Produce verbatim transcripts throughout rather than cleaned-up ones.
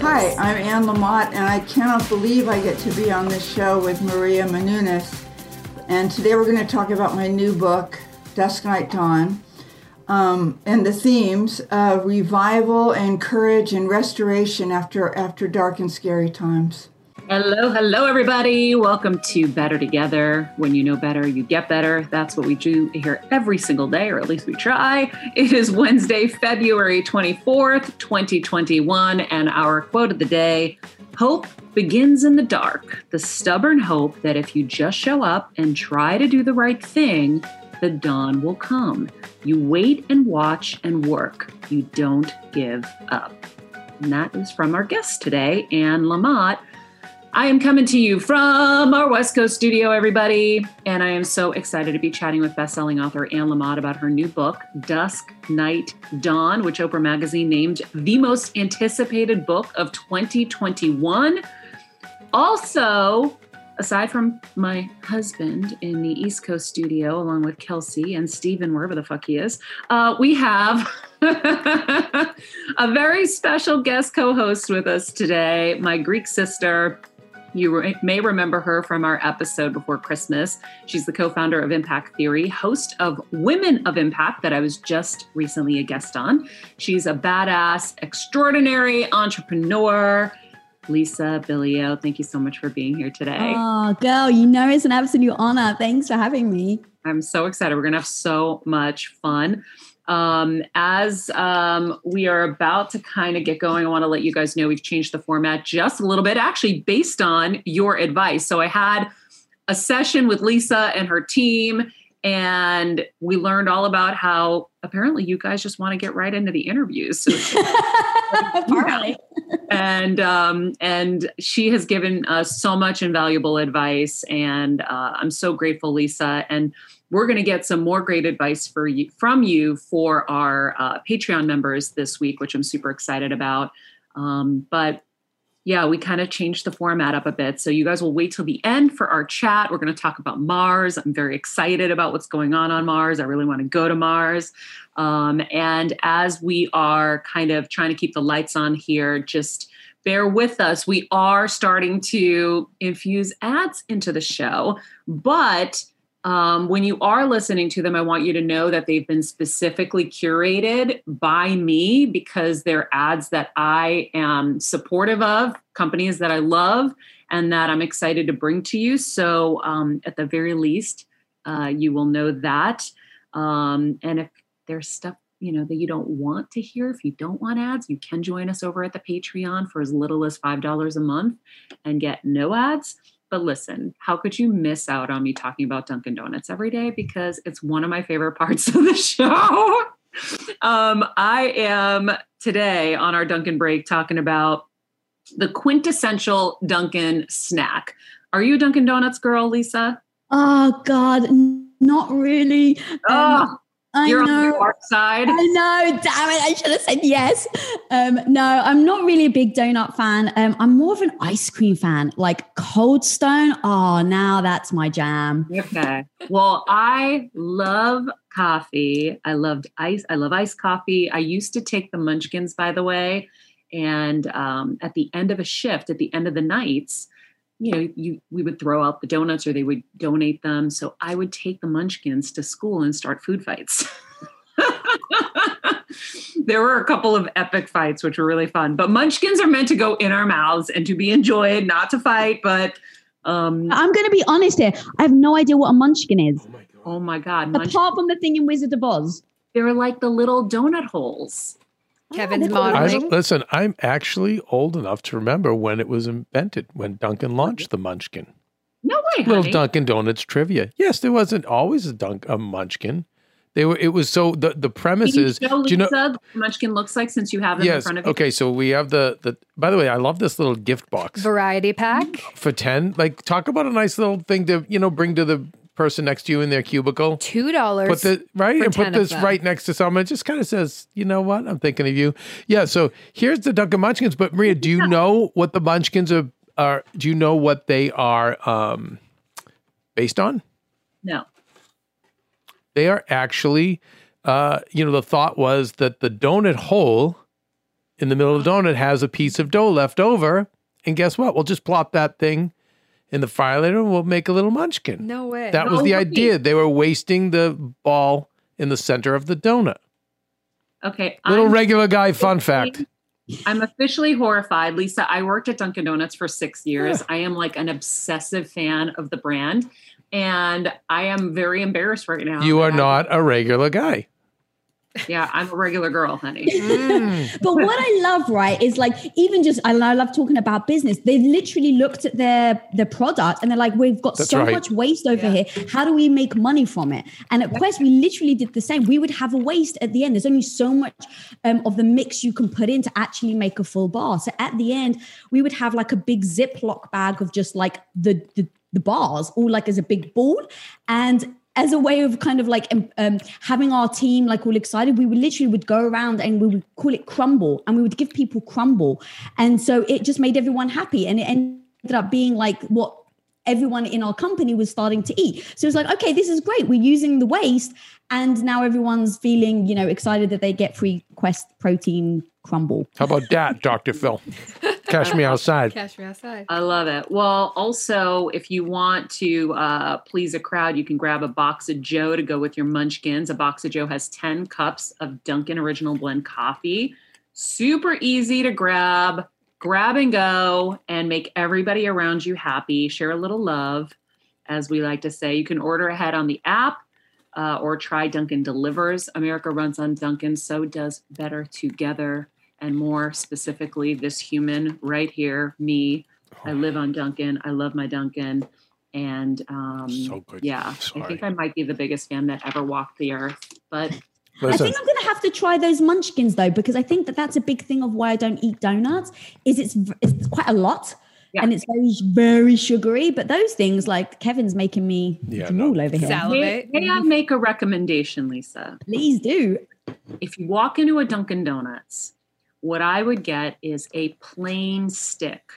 Hi, I'm Anne Lamott, and I cannot believe I get to be on this show with Maria Menounos. And today we're going to talk about my new book, Dusk Night Dawn, um, and the themes of revival and courage and restoration after after dark and scary times. Hello, hello, everybody. Welcome to Better Together. When you know better, you get better. That's what we do here every single day, or at least we try. It is Wednesday, February twenty-fourth, twenty twenty-one, and our quote of the day, hope begins in the dark, the stubborn hope that if you just show up and try to do the right thing, the dawn will come. You wait and watch and work. You don't give up. And that is from our guest today, Anne Lamott. I am coming to you from our West Coast studio, everybody, and I am so excited to be chatting with best-selling author Anne Lamott about her new book, Dusk Night Dawn, which Oprah Magazine named the most anticipated book of twenty twenty-one. Also, aside from my husband in the East Coast studio, along with Kelsey and Steven, wherever the fuck he is, uh, we have a very special guest co-host with us today, my Greek sister. You re- may remember her from our episode before Christmas. She's the co-founder of Impact Theory, host of Women of Impact that I was just recently a guest on. She's a badass, extraordinary entrepreneur. Lisa Bilyeu, thank you so much for being here today. Oh, girl, you know it's an absolute honor. Thanks for having me. I'm so excited. We're going to have so much fun. Um, as um, we are about to kind of get going, I want to let you guys know we've changed the format just a little bit, actually based on your advice. So I had a session with Lisa and her team, and we learned all about how apparently you guys just want to get right into the interviews. So apparently. And, um, and she has given us so much invaluable advice, and uh, I'm so grateful, Lisa. And we're going to get some more great advice for you, from you for our uh, Patreon members this week, which I'm super excited about. Um, but yeah, we kind of changed the format up a bit. So you guys will wait till the end for our chat. We're going to talk about Mars. I'm very excited about what's going on on Mars. I really want to go to Mars. Um, and as we are kind of trying to keep the lights on here, just bear with us. We are starting to infuse ads into the show, but um, when you are listening to them, I want you to know that they've been specifically curated by me because they're ads that I am supportive of, companies that I love, and that I'm excited to bring to you. So um, at the very least, uh, you will know that. Um, and if there's stuff, you know, that you don't want to hear, if you don't want ads, you can join us over at the Patreon for as little as five dollars a month and get no ads. But listen, how could you miss out on me talking about Dunkin' Donuts every day? Because it's one of my favorite parts of the show. um, I am today on our Dunkin' break talking about the quintessential Dunkin' snack. Are you a Dunkin' Donuts girl, Lisa? Oh, God, n- not really. Oh, um, I you're know. on the dark side. I know, damn it, I should have said yes. Um, no, I'm not really a big donut fan. Um, I'm more of an ice cream fan, like Cold Stone. Oh, now that's my jam. Okay. Well, I love coffee. I loved ice. I love iced coffee. I used to take the munchkins, by the way. And um, at the end of a shift, at the end of the nights, you know, you, we would throw out the donuts or they would donate them. So I would take the munchkins to school and start food fights. There were a couple of epic fights, which were really fun. But munchkins are meant to go in our mouths and to be enjoyed, not to fight. But um, I'm going to be honest here. I have no idea what a munchkin is. Oh, my God. Munch- Apart from the thing in Wizard of Oz. They're like the little donut holes. Kevin's modeling. I, listen, I'm actually old enough to remember when it was invented, when Dunkin' launched the munchkin. No way, Little honey. Dunkin' Donuts trivia. Yes, there wasn't always a dunk a munchkin. They were. It was so the the premise is. Show Lisa, do you know what the munchkin looks like since you have them yes, in front of you? Okay, so we have the the. By the way, I love this little gift box variety pack for ten. Like, talk about a nice little thing to you know bring to the person next to you in their cubicle. Two dollars, put the right and put this right next to someone. It just kind of says, you know what, I'm thinking of you. Yeah, so here's the Dunkin' munchkins. But Maria, do you yeah. know what the munchkins are, are do you know what they are um based on? No, they are actually uh you know the thought was that the donut hole in the middle of the donut has a piece of dough left over, and guess what, we'll just plop that thing in the fire later, and we'll make a little munchkin. No way. That no was the way. idea. They were wasting the ball in the center of the donut. Okay. Little I'm regular guy fun fact. I'm officially horrified. Lisa, I worked at Dunkin' Donuts for six years. Yeah. I am like an obsessive fan of the brand, and I am very embarrassed right now. You are not I- a regular guy. Yeah, I'm a regular girl, honey. Mm. But what I love, right, is like even just, I love talking about business. They literally looked at their, their product and they're like, we've got That's so right. much waste over yeah. here. How do we make money from it? And at Quest, we literally did the same. We would have a waste at the end. There's only so much um, of the mix you can put in to actually make a full bar. So at the end, we would have like a big Ziploc bag of just like the, the, the bars, all like as a big ball. And as a way of kind of like um, having our team like all excited, we would literally would go around and we would call it crumble, and we would give people crumble. And so it just made everyone happy. And it ended up being like what everyone in our company was starting to eat. So it was like, okay, this is great. We're using the waste. And now everyone's feeling, you know, excited that they get free Quest protein crumble. How about that, Doctor Phil? Cash me outside. Cash me outside. I love it. Well, also, if you want to uh, please a crowd, you can grab a box of Joe to go with your munchkins. A box of Joe has ten cups of Dunkin' Original Blend coffee. Super easy to grab. Grab and go and make everybody around you happy. Share a little love, as we like to say. You can order ahead on the app uh, or try Dunkin' Delivers. America runs on Dunkin', so does Better Together. And more specifically, this human right here, me. I live on Dunkin'. I love my Dunkin'. And um, so good. yeah, Sorry. I think I might be the biggest fan that ever walked the earth. But Listen. I think I'm going to have to try those munchkins, though, because I think that that's a big thing of why I don't eat donuts is it's, it's quite a lot. yeah. and it's very, very sugary. But those things, like Kevin's making me yeah, drool no. over here. Salivate. May, may I make a recommendation, Lisa? Please do. If you walk into a Dunkin' Donuts, what I would get is a plain stick.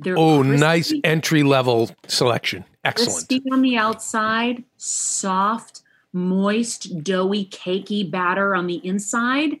They're oh, crispy, nice entry-level selection. Excellent. Crispy on the outside, soft, moist, doughy, cakey batter on the inside.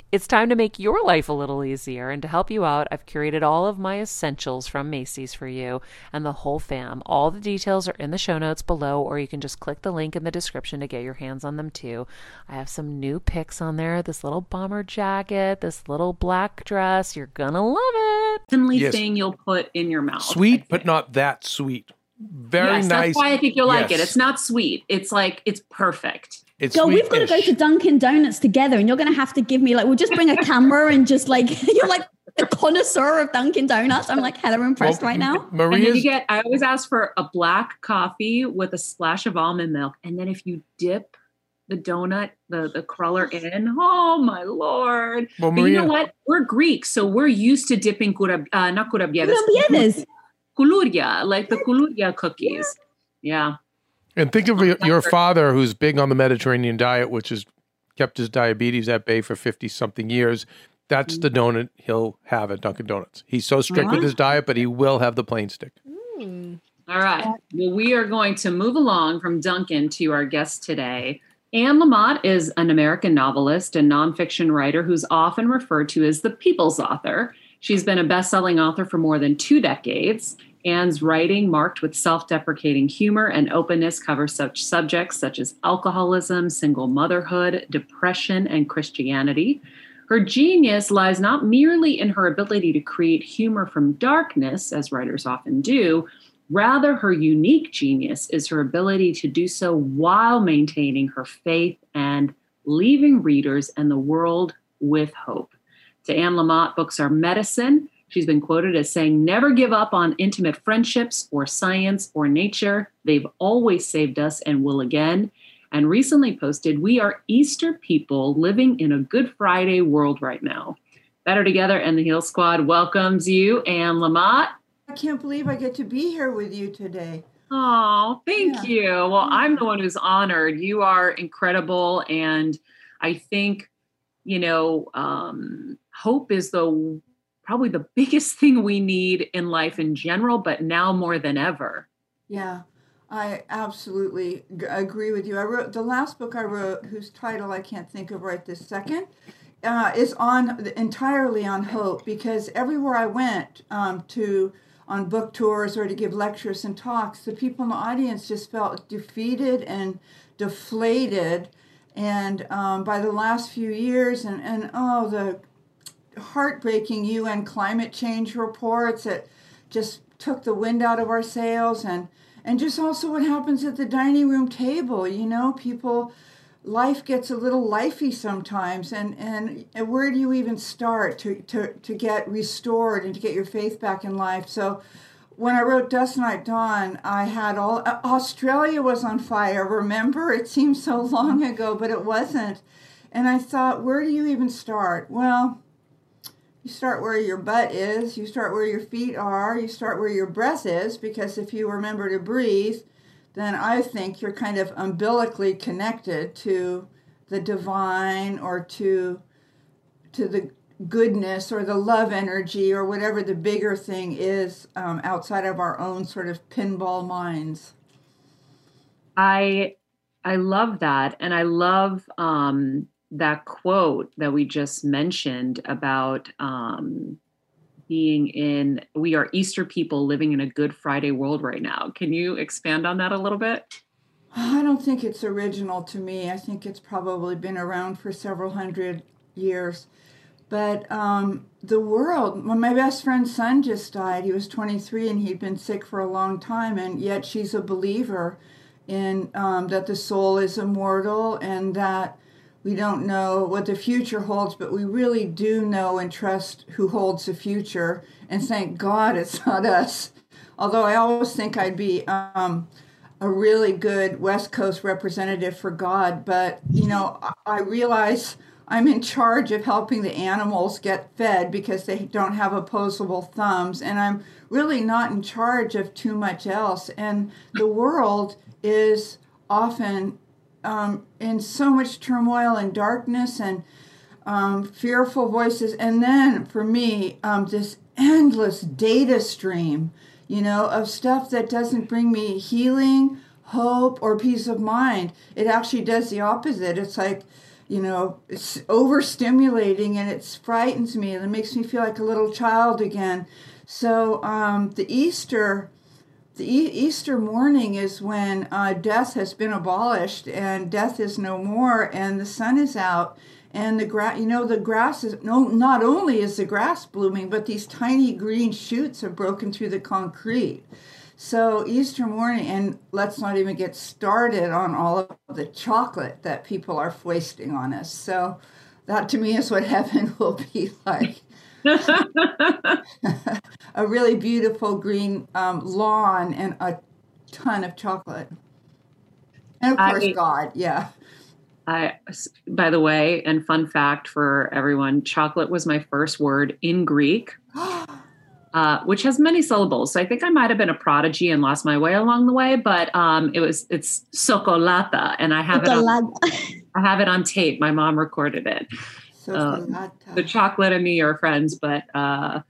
it's time to make your life a little easier. And to help you out, I've curated all of my essentials from Macy's for you and the whole fam. All the details are in the show notes below, or you can just click the link in the description to get your hands on them too. I have some new picks on there. This little bomber jacket, this little black dress. You're going to love it. Only yes. thing you'll put in your mouth. Sweet, but not that sweet. Very yes, nice. That's why I think you'll yes. like it. It's not sweet. It's like, it's perfect. Girl, we've got to go to Dunkin' Donuts together, and you're going to have to give me, like, we'll just bring a camera and just, like, you're, like, the connoisseur of Dunkin' Donuts. I'm, like, hella impressed well, right now. Maria's- and then you get, I always ask for a black coffee with a splash of almond milk, and then if you dip the donut, the, the cruller in, oh, my Lord. Well, Maria- but you know what? We're Greek, so we're used to dipping, kurab- uh, not kurabiedas. Kurabiedas. Kuluria, like the kuluria cookies. Yeah. yeah. And think of your father, who's big on the Mediterranean diet, which has kept his diabetes at bay for fifty-something years. That's the donut he'll have at Dunkin' Donuts. He's so strict uh-huh. with his diet, but he will have the plain stick. Mm. All right. Well, we are going to move along from Dunkin' to our guest today. Anne Lamott is an American novelist and nonfiction writer who's often referred to as the people's author. She's been a best-selling author for more than two decades. Anne's writing, marked with self-deprecating humor and openness, covers such subjects such as alcoholism, single motherhood, depression, and Christianity. Her genius lies not merely in her ability to create humor from darkness, as writers often do. Rather, her unique genius is her ability to do so while maintaining her faith and leaving readers and the world with hope. To Anne Lamott, books are medicine. She's been quoted as saying, "Never give up on intimate friendships or science or nature. They've always saved us and will again." And recently posted, "We are Easter people living in a Good Friday world right now." Better Together and the Heal Squad welcomes you, Anne Lamott. I can't believe I get to be here with you today. Oh, thank yeah. you. Well, I'm the one who's honored. You are incredible. And I think, you know, um, hope is the probably the biggest thing we need in life in general, but now more than ever. Yeah, I absolutely g- agree with you. I wrote the last book I wrote, whose title I can't think of right this second, uh, is on entirely on hope, because everywhere I went um, to on book tours or to give lectures and talks, the people in the audience just felt defeated and deflated, and um, by the last few years, and and oh the. heartbreaking U N climate change reports that just took the wind out of our sails, and and just also what happens at the dining room table. You know, people, life gets a little lifey sometimes, and and where do you even start to to to get restored and to get your faith back in life? So when I wrote Dusk Night Dawn, I had all Australia was on fire. Remember, it seemed so long ago, but it wasn't. And I thought, where do you even start? Well, you start where your butt is, you start where your feet are, you start where your breath is, because if you remember to breathe, then I think you're kind of umbilically connected to the divine, or to to the goodness or the love energy or whatever the bigger thing is um, outside of our own sort of pinball minds. I I love that, and I love... Um... that quote that we just mentioned about, um, being in, we are Easter people living in a Good Friday world right now. Can you expand on that a little bit? I don't think it's original to me. I think it's probably been around for several hundred years. But um, the world, when my best friend's son just died, he was twenty-three and he'd been sick for a long time, and yet she's a believer in um, that the soul is immortal and that we don't know what the future holds, but we really do know and trust who holds the future. And thank God it's not us. Although I always think I'd be um, a really good West Coast representative for God. But, you know, I realize I'm in charge of helping the animals get fed because they don't have opposable thumbs. And I'm really not in charge of too much else. And the world is often Um, in so much turmoil and darkness and um, fearful voices. And then for me, um, this endless data stream, you know, of stuff that doesn't bring me healing, hope, or peace of mind. It actually does the opposite. It's like, you know, it's overstimulating and it frightens me and it makes me feel like a little child again. So um, the Easter... The e- Easter morning is when uh, death has been abolished and death is no more, and the sun is out, and the grass, you know, the grass is no. Not only is the grass blooming, but these tiny green shoots have broken through the concrete. So Easter morning, and let's not even get started on all of the chocolate that people are foisting on us. So that to me is what heaven will be like. A really beautiful green um, lawn and a ton of chocolate. And of course, I, God, yeah. I, by the way, and fun fact for everyone, chocolate was my first word in Greek, uh, which has many syllables. So I think I might have been a prodigy and lost my way along the way, but um, it was it's sokolata, and I have, it on, I have it on tape. My mom recorded it. Um, the chocolate and me are friends, but uh,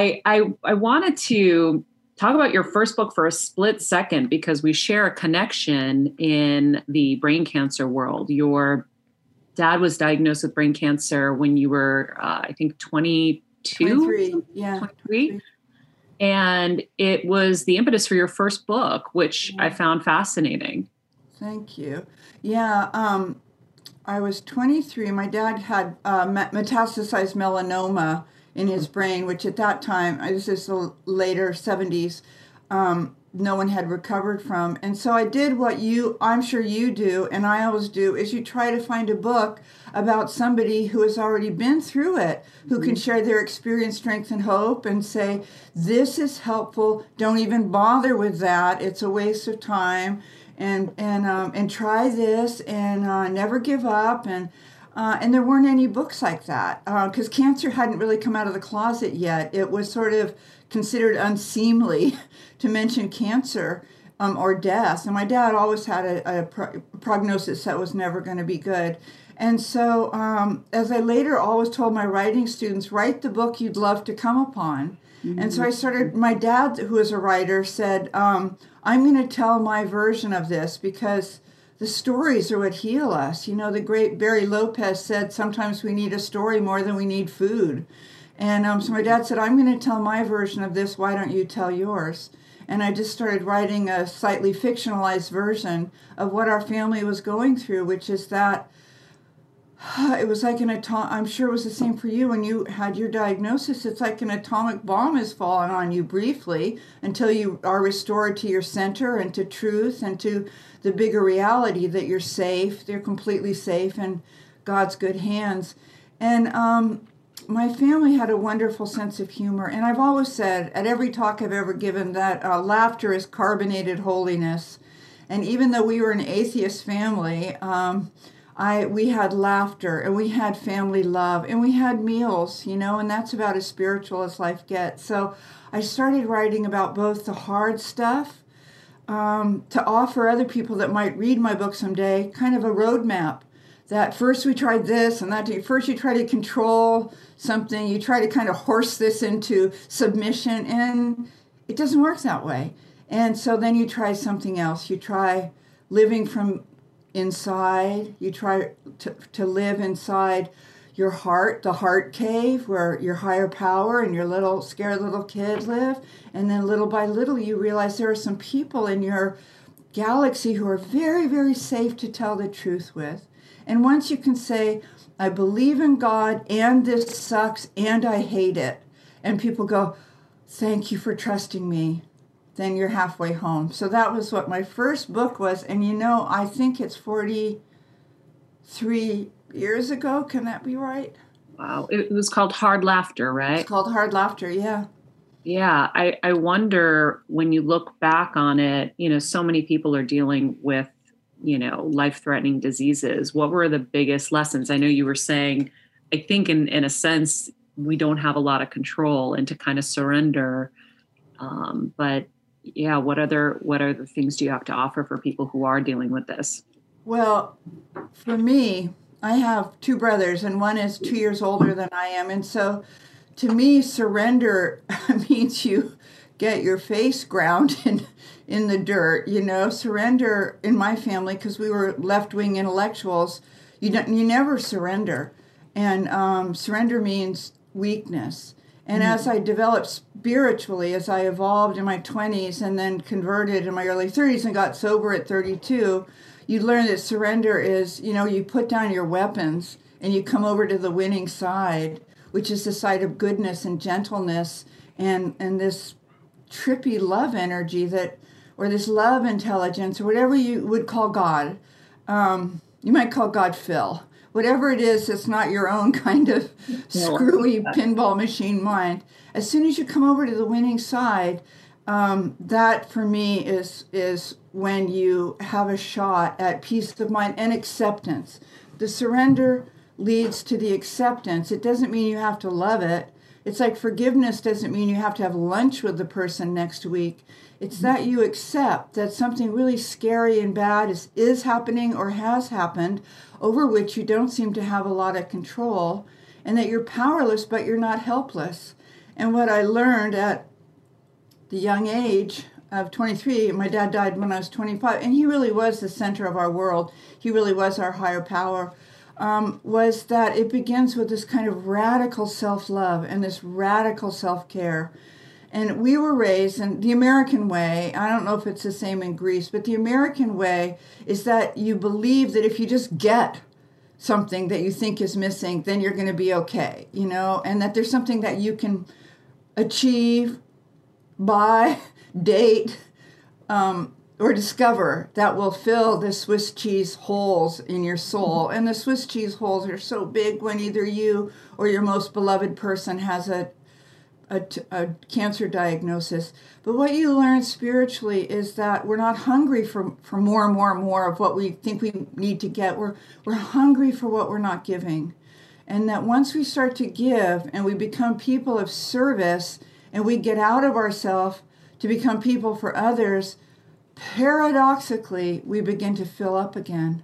I, I I wanted to talk about your first book for a split second because we share a connection in the brain cancer world. Your dad was diagnosed with brain cancer when you were, uh, I think, twenty-two? twenty-three, yeah. twenty-three. And it was the impetus for your first book, which yeah. I found fascinating. Thank you. Yeah, um I was twenty-three. My dad had uh, metastasized melanoma in his brain, which at that time, this is the later seventies, um, no one had recovered from. And so I did what you, I'm sure you do, and I always do, is you try to find a book about somebody who has already been through it, who can share their experience, strength, and hope and say, this is helpful. Don't even bother with that. It's a waste of time. And and um, and try this and uh, never give up and uh, and there weren't any books like that because uh, cancer hadn't really come out of the closet yet. It was sort of considered unseemly to mention cancer um, or death. And my dad always had a, a pro- prognosis that was never going to be good. And so um, as I later always told my writing students, write the book you'd love to come upon. Mm-hmm. And so I started, my dad, who is a writer, said, um, I'm going to tell my version of this because the stories are what heal us. You know, the great Barry Lopez said, sometimes we need a story more than we need food. And um, so my dad said, I'm going to tell my version of this. Why don't you tell yours? And I just started writing a slightly fictionalized version of what our family was going through, which is that it was like an atomic, I'm sure it was the same for you when you had your diagnosis. It's like an atomic bomb has fallen on you briefly until you are restored to your center and to truth and to the bigger reality that you're safe, they're completely safe in God's good hands. And um, my family had a wonderful sense of humor. And I've always said at every talk I've ever given that uh, laughter is carbonated holiness. And even though we were an atheist family, um, I we had laughter, and we had family love, and we had meals, you know, and that's about as spiritual as life gets. So I started writing about both the hard stuff um, to offer other people that might read my book someday, kind of a roadmap that first we tried this and that. First you try to control something. You try to kind of horse this into submission, and it doesn't work that way. And so then you try something else. You try living from inside, you try to, to live inside your heart, the heart cave where your higher power and your little scared little kid live. And then little by little, you realize there are some people in your galaxy who are very, very safe to tell the truth with. And once you can say, I believe in God, and this sucks, and I hate it, and people go, thank you for trusting me, then you're halfway home. So that was what my first book was. And, you know, I think it's forty-three years ago. Can that be right? Wow. It was called Hard Laughter, right? It's called Hard Laughter, yeah. Yeah. I, I wonder when you look back on it, you know, so many people are dealing with, you know, life-threatening diseases. What were the biggest lessons? I know you were saying, I think in, in a sense, we don't have a lot of control and to kind of surrender. Um, but yeah, what other, what other things do you have to offer for people who are dealing with this? Well, for me, I have two brothers and one is two years older than I am. And so to me, surrender means you get your face ground in, in the dirt, you know, surrender in my family, because we were left-wing intellectuals. You don't, you never surrender. And um, surrender means weakness. And mm-hmm. as I developed spiritually, as I evolved in my twenties and then converted in my early thirties and got sober at thirty-two, you learn that surrender is, you know, you put down your weapons and you come over to the winning side, which is the side of goodness and gentleness and, and this trippy love energy that, or this love intelligence, or whatever you would call God. Um, you might call God Phil. Whatever it is, it's not your own kind of screwy pinball machine mind. As soon as you come over to the winning side, um, that for me is is when you have a shot at peace of mind and acceptance. The surrender leads to the acceptance. It doesn't mean you have to love it. It's like forgiveness doesn't mean you have to have lunch with the person next week. It's that you accept that something really scary and bad is, is happening or has happened, over which you don't seem to have a lot of control, and that you're powerless, but you're not helpless. And what I learned at the young age of twenty-three, my dad died when I was twenty-five, and he really was the center of our world. He really was our higher power. Um, was that it begins with this kind of radical self-love and this radical self-care. And we were raised in the American way. I don't know if it's the same in Greece, but the American way is that you believe that if you just get something that you think is missing, then you're going to be okay, you know, and that there's something that you can achieve, buy, date, um, or discover that will fill the Swiss cheese holes in your soul. And the Swiss cheese holes are so big when either you or your most beloved person has a, a, a cancer diagnosis. But what you learn spiritually is that we're not hungry for, for more and more and more of what we think we need to get. We're, we're hungry for what we're not giving. And that once we start to give and we become people of service and we get out of ourselves to become people for others, paradoxically, we begin to fill up again.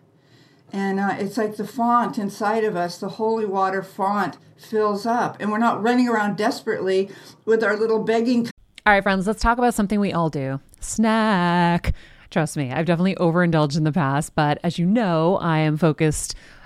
And uh, it's like the font inside of us, the holy water font fills up. And we're not running around desperately with our little begging. All right, friends, let's talk about something we all do. Snack. Trust me, I've definitely overindulged in the past. But as you know, I am focused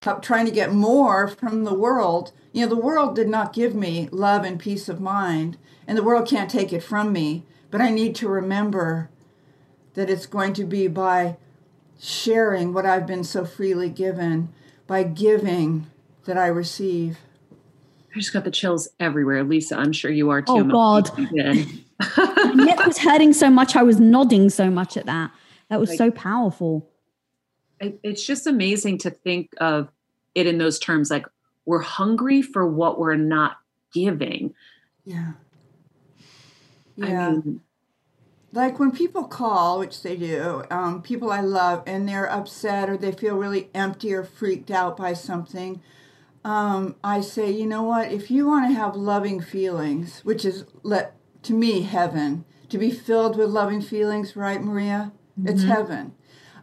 Stop trying to get more from the world. You know, the world did not give me love and peace of mind, and the world can't take it from me. But I need to remember that it's going to be by sharing what I've been so freely given, by giving that I receive. I just got the chills everywhere, Lisa. I'm sure you are too. Oh, God. My neck was hurting so much. I was nodding so much at that. That was like, so powerful. It's just amazing to think of it in those terms. Like, we're hungry for what we're not giving. Yeah. Yeah. I mean, like when people call, which they do, um, people I love, and they're upset or they feel really empty or freaked out by something, um, I say, you know what, if you want to have loving feelings, which is, let, to me, heaven, to be filled with loving feelings, right, Maria? Mm-hmm. It's heaven.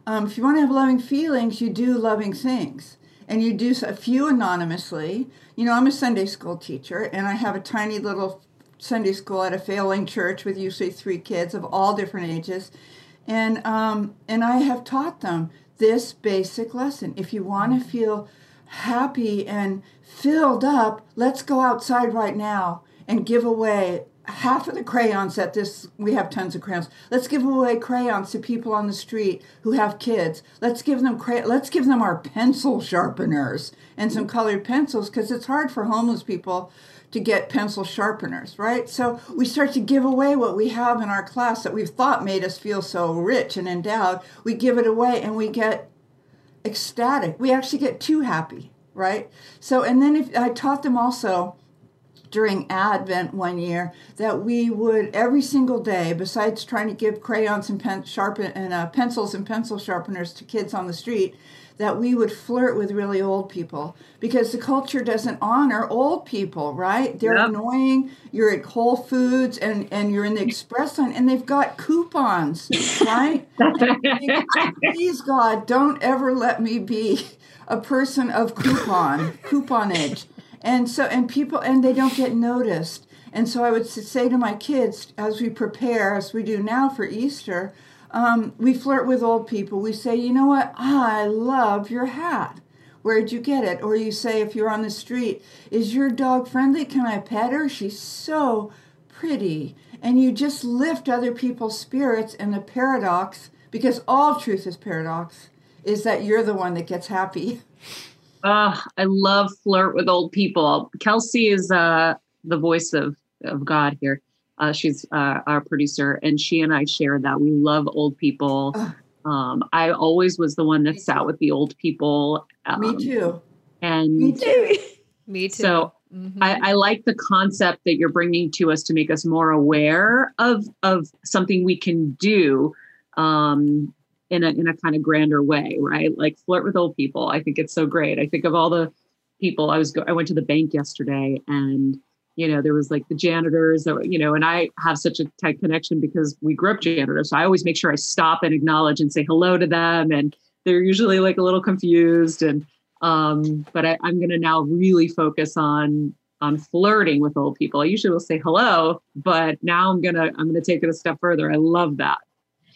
Um, if you want to have loving feelings, you do loving things. And you do a few anonymously. You know, I'm a Sunday school teacher, and I have a tiny little Sunday school at a failing church with usually three kids of all different ages. And um, and I have taught them this basic lesson. If you want to feel happy and filled up, let's go outside right now and give away half of the crayons that this, we have tons of crayons. Let's give away crayons to people on the street who have kids. Let's give them cray, let's give them our pencil sharpeners and some colored pencils, because it's hard for homeless people to get pencil sharpeners, right? So we start to give away what we have in our class that we've thought made us feel so rich and endowed. We give it away and we get ecstatic. We actually get too happy, right? So, and then if I taught them also during Advent one year that we would every single day, besides trying to give crayons and pen sharpen and uh, pencils and pencil sharpeners to kids on the street, that we would flirt with really old people, because the culture doesn't honor old people, right? They're yep. annoying. You're at Whole Foods and, and you're in the express line and they've got coupons, right? Think, please, God, don't ever let me be a person of coupon, couponage. And so, and people, and they don't get noticed. And so I would say to my kids, as we prepare, as we do now for Easter, Um, we flirt with old people. We say, you know what? I love your hat. Where'd you get it? Or you say, if you're on the street, is your dog friendly? Can I pet her? She's so pretty. And you just lift other people's spirits. And the paradox, because all truth is paradox, is that you're the one that gets happy. Oh, I love flirt with old people. Kelsey is uh, the voice of, of God here. Uh, she's uh, our producer, and she and I share that. We love old people. Um, I always was the one that sat with the old people. Um, Me too. And Me too. Me too. So mm-hmm. I, I like the concept that you're bringing to us to make us more aware of of something we can do um, in a in a kind of grander way, right? Like flirt with old people. I think it's so great. I think of all the people. I was go- I went to the bank yesterday, and you know, there was like the janitors, that, you know, and I have such a tight connection because we grew up janitors. So I always make sure I stop and acknowledge and say hello to them. And they're usually like a little confused. And, um, but I, I'm going to now really focus on, on flirting with old people. I usually will say hello, but now I'm going to, I'm going to take it a step further. I love that.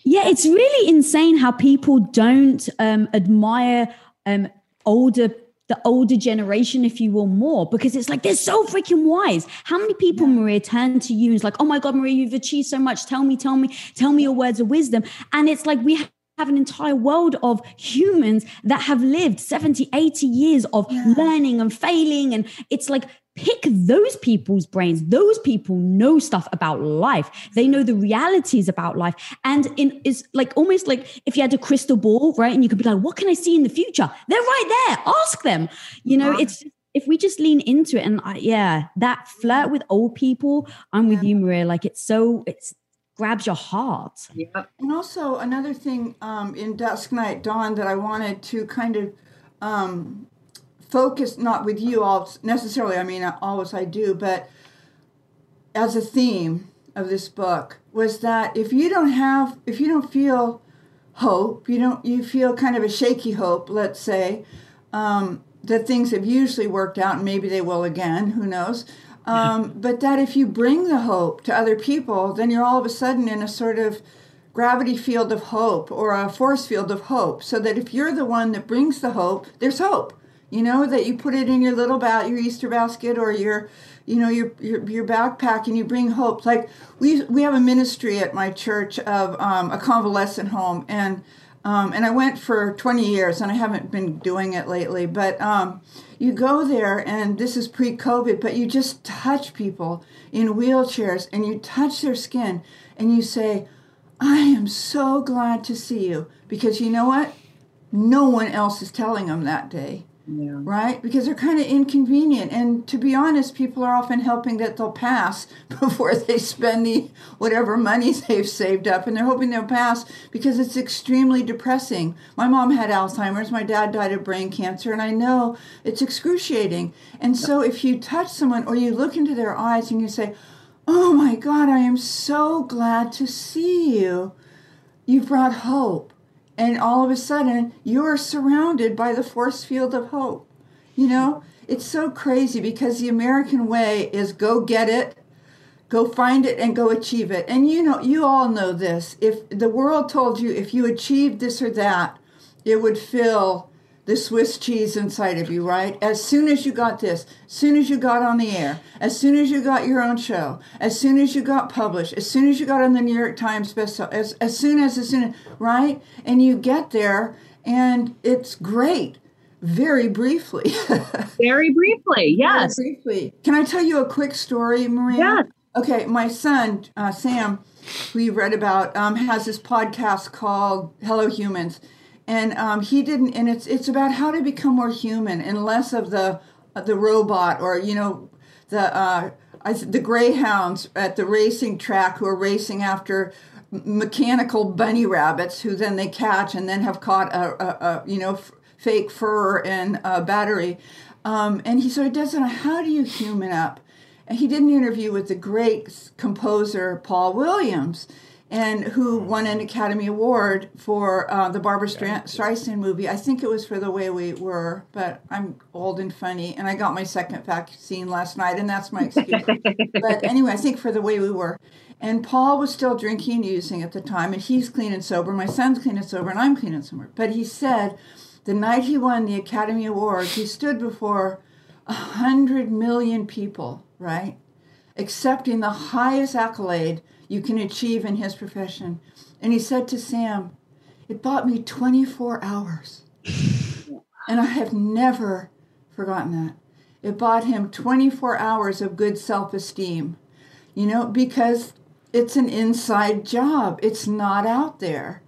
Yeah. It's really insane how people don't, um, admire, um, older the older generation, if you will, more, because it's like, they're so freaking wise. How many people, yeah. Maria, turn to you and it's like, oh my God, Maria, you've achieved so much. Tell me, tell me, tell me your words of wisdom. And it's like, we have an entire world of humans that have lived seventy, eighty years of yeah. learning and failing. And it's like, pick those people's brains. Those people know stuff about life. They know the realities about life. And in, it's like almost like if you had a crystal ball, right? And you could be like, what can I see in the future? They're right there. Ask them. You know, it's if we just lean into it. And I, yeah, that flirt with old people, I'm with you, Maria. Like it's so, it's grabs your heart. Yeah. And also another thing um, in Dusk Night Dawn that I wanted to kind of, um, focus, not with you all necessarily, I mean, always I do, but as a theme of this book was that if you don't have, if you don't feel hope, you don't, you feel kind of a shaky hope, let's say, um, that things have usually worked out and maybe they will again, who knows. Um, but that if you bring the hope to other people, then you're all of a sudden in a sort of gravity field of hope or a force field of hope. So that if you're the one that brings the hope, there's hope. You know, that you put it in your little ba- your Easter basket or your, you know, your, your your backpack, and you bring hope. Like we we have a ministry at my church of um, a convalescent home, and um, and I went for twenty years, and I haven't been doing it lately. But um, you go there, and this is pre-COVID, but you just touch people in wheelchairs, and you touch their skin, and you say, I am so glad to see you, because you know what? No one else is telling them that day, yeah. right? Because they're kind of inconvenient. And to be honest, people are often hoping that they'll pass before they spend the whatever money they've saved up. And they're hoping they'll pass because it's extremely depressing. My mom had Alzheimer's. My dad died of brain cancer. And I know it's excruciating. And so if you touch someone or you look into their eyes and you say, oh, my God, I am so glad to see you. You've brought hope. And all of a sudden, you're surrounded by the force field of hope. You know, it's so crazy because the American way is go get it, go find it, and go achieve it. And, you know, you all know this. If the world told you if you achieved this or that, it would fill the Swiss cheese inside of you, right? As soon as you got this, as soon as you got on the air, as soon as you got your own show, as soon as you got published, as soon as you got on the New York Times bestseller, as, as soon as, as soon as, right? And you get there, and it's great, very briefly. Very briefly, yes. Very briefly. Can I tell you a quick story, Maria? Yes. Okay, my son, uh, Sam, who you read about, um, has this podcast called Hello Humans. And um, he didn't, and it's it's about how to become more human and less of the uh, the robot or, you know, the uh, I, the greyhounds at the racing track who are racing after mechanical bunny rabbits who then they catch and then have caught a, a, a you know, f- fake fur and a battery. Um, and he so he doesn't know, how do you human up? And he did an interview with the great composer Paul Williams, and who won an Academy Award for uh, the Barbara Stra- Streisand movie. I think it was for The Way We Were, but I'm old and funny, and I got my second vaccine last night, and that's my excuse. But anyway, I think for The Way We Were. And Paul was still drinking and using at the time, and he's clean and sober. My son's clean and sober, and I'm clean and sober. But he said the night he won the Academy Award, he stood before one hundred million people, right, accepting the highest accolade you can achieve in his profession. And he said to Sam, it bought me twenty-four hours. And I have never forgotten that. It bought him twenty-four hours of good self-esteem, you know, because it's an inside job. It's not out there.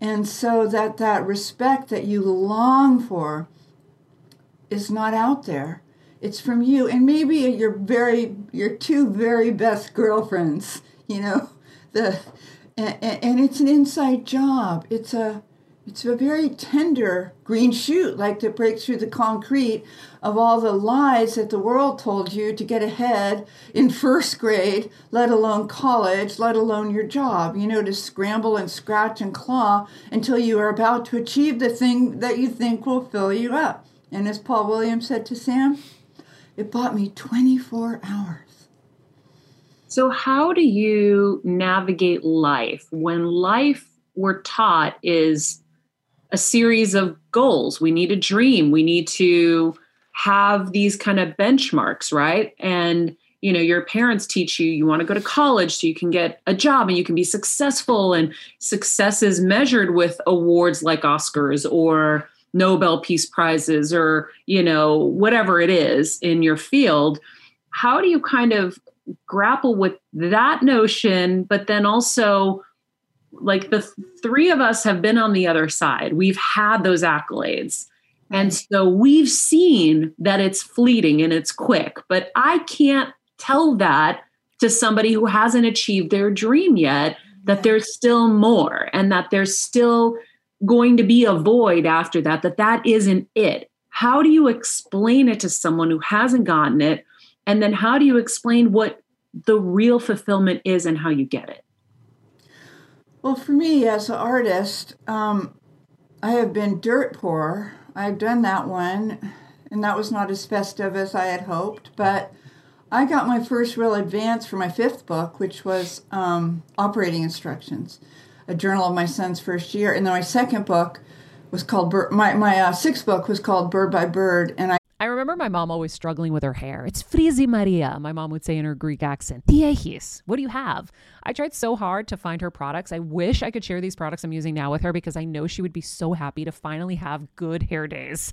And so that, that respect that you long for is not out there. It's from you. And maybe your very, your two very best girlfriends, you know, the and, and it's an inside job. It's a it's a very tender green shoot, like that breaks through the concrete of all the lies that the world told you to get ahead in first grade, let alone college, let alone your job, you know, to scramble and scratch and claw until you are about to achieve the thing that you think will fill you up. And as Paul Williams said to Sam, it bought me twenty-four hours. So how do you navigate life when life we're taught is a series of goals? We need a dream. We need to have these kind of benchmarks, right? And, you know, your parents teach you, you want to go to college so you can get a job and you can be successful. And success is measured with awards like Oscars or Nobel Peace Prizes or, you know, whatever it is in your field. How do you kind of grapple with that notion, but then also, like, the th- three of us have been on the other side. We've had those accolades. And so we've seen that it's fleeting and it's quick, but I can't tell that to somebody who hasn't achieved their dream yet, that there's still more and that there's still going to be a void after that, that that isn't it. How do you explain it to someone who hasn't gotten it? And then how do you explain what the real fulfillment is and how you get it? Well, for me as an artist, um, I have been dirt poor. I've done that one, and that was not as festive as I had hoped. But I got my first real advance for my fifth book, which was um, Operating Instructions, a journal of my son's first year. And then my second book was called, Bir- my, my uh, sixth book was called Bird by Bird, and I I remember my mom always struggling with her hair. It's frizi Maria, my mom would say in her Greek accent. Ti echis? What do you have? I tried so hard to find her products. I wish I could share these products I'm using now with her because I know she would be so happy to finally have good hair days.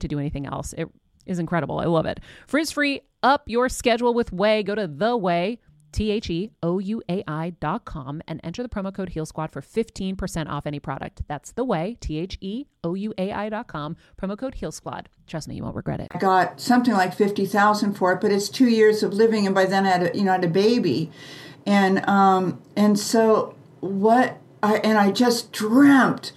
to do anything else. It is incredible. I love it. Frizz-free, up your schedule with Way. Go to The Way, T H E O U A I dot com, and enter the promo code Heel Squad for fifteen percent off any product. That's The Way, T H E O U A I dot com, promo code Heel Squad. Trust me, you won't regret it. I got something like fifty thousand dollars for it, but it's two years of living, and by then I had a, you know, I had a baby. And, um, and so what I, and I just dreamt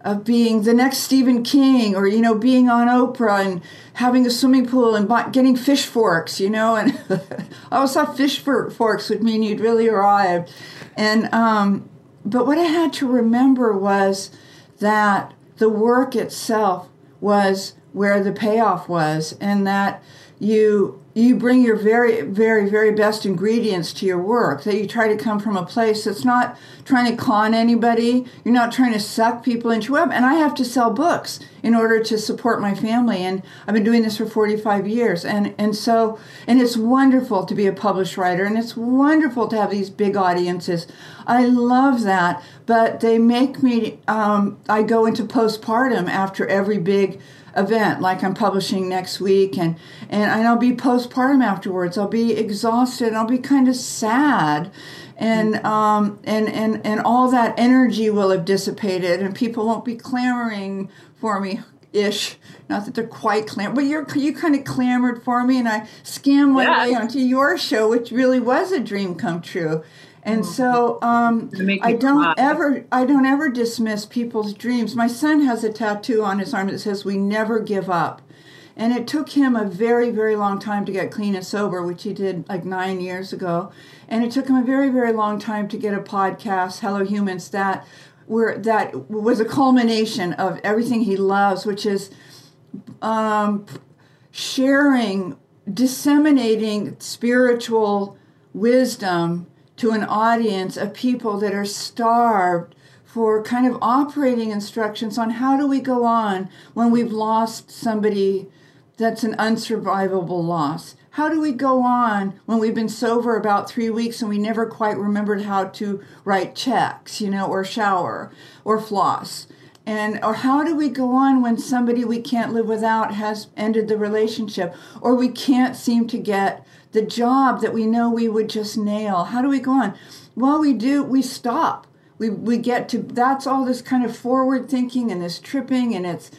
of being the next Stephen King, or, you know, being on Oprah and having a swimming pool and buy, getting fish forks, you know, and I always thought fish for, forks would mean you'd really arrived. And, um, but what I had to remember was that the work itself was where the payoff was, and that you, you bring your very, very, very best ingredients to your work, that you try to come from a place that's not trying to con anybody. You're not trying to suck people into web. And I have to sell books in order to support my family. And I've been doing this for forty-five years. And, and so, and it's wonderful to be a published writer, and it's wonderful to have these big audiences. I love that, but they make me, um, I go into postpartum after every big event, like I'm publishing next week, and, and I'll be postpartum afterwards. I'll be exhausted. I'll be kind of sad, and um and, and and all that energy will have dissipated, and people won't be clamoring for me ish. Not that they're quite clam, but you're you kind of clamored for me, and I scammed my yeah. way onto your show, which really was a dream come true. And so um, I don't cry. ever I don't ever dismiss people's dreams. My son has a tattoo on his arm that says, "We never give up." And it took him a very, very long time to get clean and sober, which he did like nine years ago. And it took him a very, very long time to get a podcast, Hello Humans, that were that was a culmination of everything he loves, which is um, sharing, disseminating spiritual wisdom to an audience of people that are starved for kind of operating instructions on how do we go on when we've lost somebody that's an unsurvivable loss. How do we go on when we've been sober about three weeks and we never quite remembered how to write checks, you know, or shower or floss? And or how do we go on when somebody we can't live without has ended the relationship, or we can't seem to get the job that we know we would just nail? How do we go on? Well, we do, we stop. We we get to, that's all this kind of forward thinking and this tripping and it's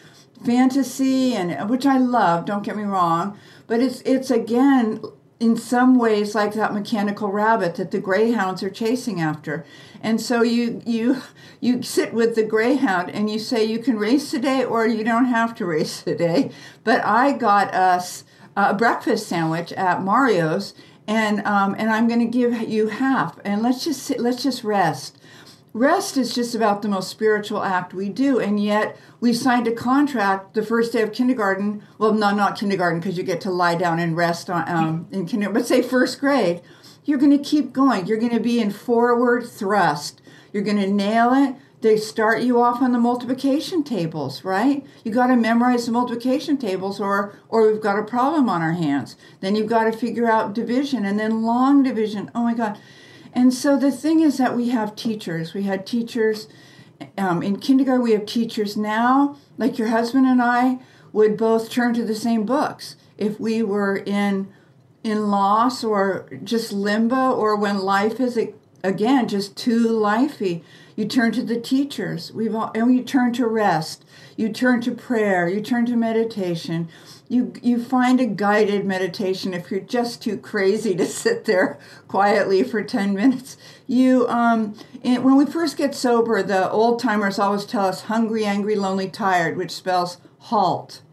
fantasy, and which I love, don't get me wrong. But it's it's again, in some ways, like that mechanical rabbit that the greyhounds are chasing after. And so you you you sit with the greyhound and you say you can race today or you don't have to race today. But I got us a breakfast sandwich at Mario's, and um, and I'm going to give you half. And let's just sit, let's just rest. Rest is just about the most spiritual act we do, and yet we signed a contract the first day of kindergarten. Well, no, not kindergarten, because you get to lie down and rest on, um, in kindergarten, but say first grade. You're going to keep going. You're going to be in forward thrust. You're going to nail it. They start you off on the multiplication tables, right? You got to memorize the multiplication tables, or or we've got a problem on our hands. Then you've got to figure out division, and then long division. Oh my God. And so the thing is that we have teachers. We had teachers um, in kindergarten. We have teachers now. Like your husband and I would both turn to the same books if we were in in loss or just limbo, or when life is again just too lifey. You turn to the teachers. We've all, and you turn to rest. You turn to prayer. You turn to meditation. You you find a guided meditation if you're just too crazy to sit there quietly for ten minutes. You um and when we first get sober, the old timers always tell us hungry, angry, lonely, tired, which spells halt.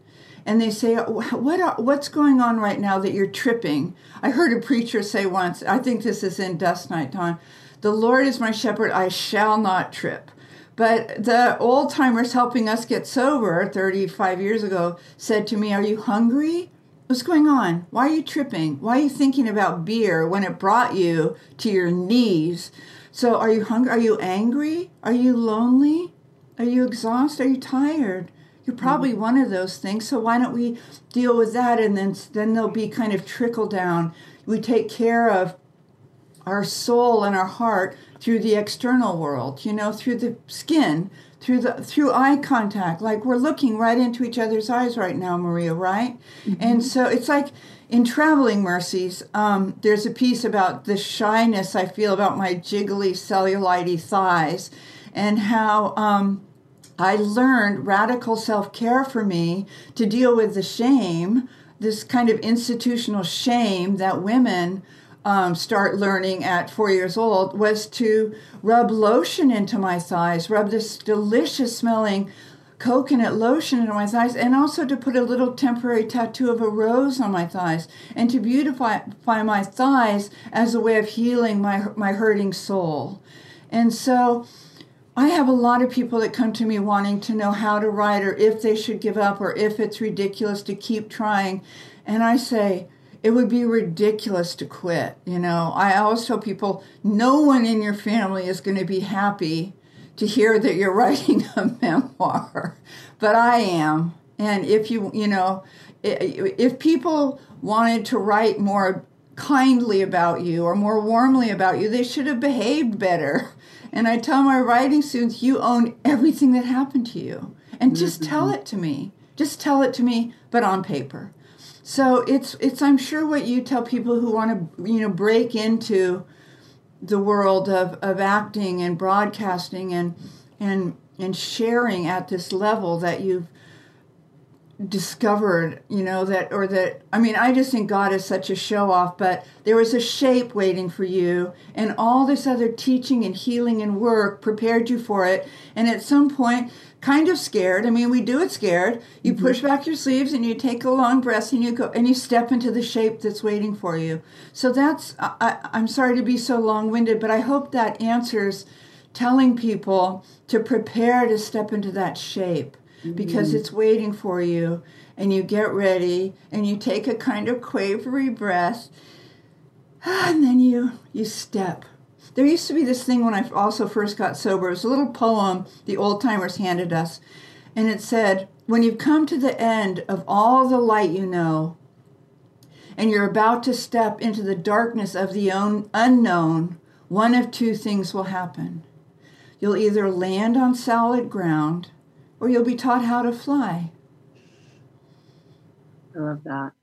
And they say, what are, what's going on right now that you're tripping? I heard a preacher say once, I think this is in Dusk Night Dawn, "The Lord is my shepherd, I shall not trip." But the old timers helping us get sober thirty-five years ago said to me, "Are you hungry? What's going on? Why are you tripping? Why are you thinking about beer when it brought you to your knees? So are you hungry? Are you angry? Are you lonely? Are you exhausted? Are you tired? You're probably mm-hmm. one of those things. So why don't we deal with that?" And then, then there'll be kind of trickle down. We take care of our soul and our heart through the external world, you know, through the skin, through the through eye contact. Like we're looking right into each other's eyes right now, Maria, right? Mm-hmm. And so it's like in Traveling Mercies, um, there's a piece about the shyness I feel about my jiggly cellulite thighs and how um, I learned radical self-care for me to deal with the shame, this kind of institutional shame that women Um, start learning at four years old, was to rub lotion into my thighs, rub this delicious smelling coconut lotion into my thighs, and also to put a little temporary tattoo of a rose on my thighs, and to beautify my thighs as a way of healing my my hurting soul. And so I have a lot of people that come to me wanting to know how to write, or if they should give up, or if it's ridiculous to keep trying. And I say, it would be ridiculous to quit, you know. I always tell people, no one in your family is going to be happy to hear that you're writing a memoir, but I am. And if you, you know, if people wanted to write more kindly about you or more warmly about you, they should have behaved better. And I tell my writing students, you own everything that happened to you. And just mm-hmm. tell it to me. Just tell it to me, but on paper. So it's it's I'm sure what you tell people who want to, you know, break into the world of, of acting and broadcasting and and and sharing at this level that you've discovered, you know, that or that I mean, I just think God is such a show off, but there was a shape waiting for you, and all this other teaching and healing and work prepared you for it. And at some point, kind of scared. I mean, we do it scared. You mm-hmm. push back your sleeves and you take a long breath and you go and you step into the shape that's waiting for you. So that's, I, I'm sorry to be so long-winded, but I hope that answers telling people to prepare to step into that shape mm-hmm. because it's waiting for you, and you get ready and you take a kind of quavery breath and then you you step. There used to be this thing when I also first got sober. It was a little poem the old-timers handed us. And it said, when you've come to the end of all the light you know, and you're about to step into the darkness of the unknown, one of two things will happen. You'll either land on solid ground, or you'll be taught how to fly. I love that.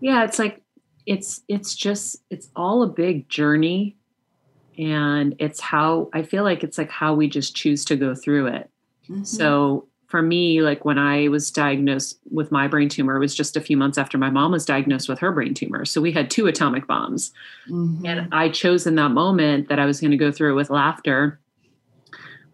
Yeah, it's like, It's it's just, it's all a big journey, and it's how, I feel like it's like how we just choose to go through it. Mm-hmm. So for me, like when I was diagnosed with my brain tumor, it was just a few months after my mom was diagnosed with her brain tumor. So we had two atomic bombs. Mm-hmm. And I chose in that moment that I was going to go through it with laughter.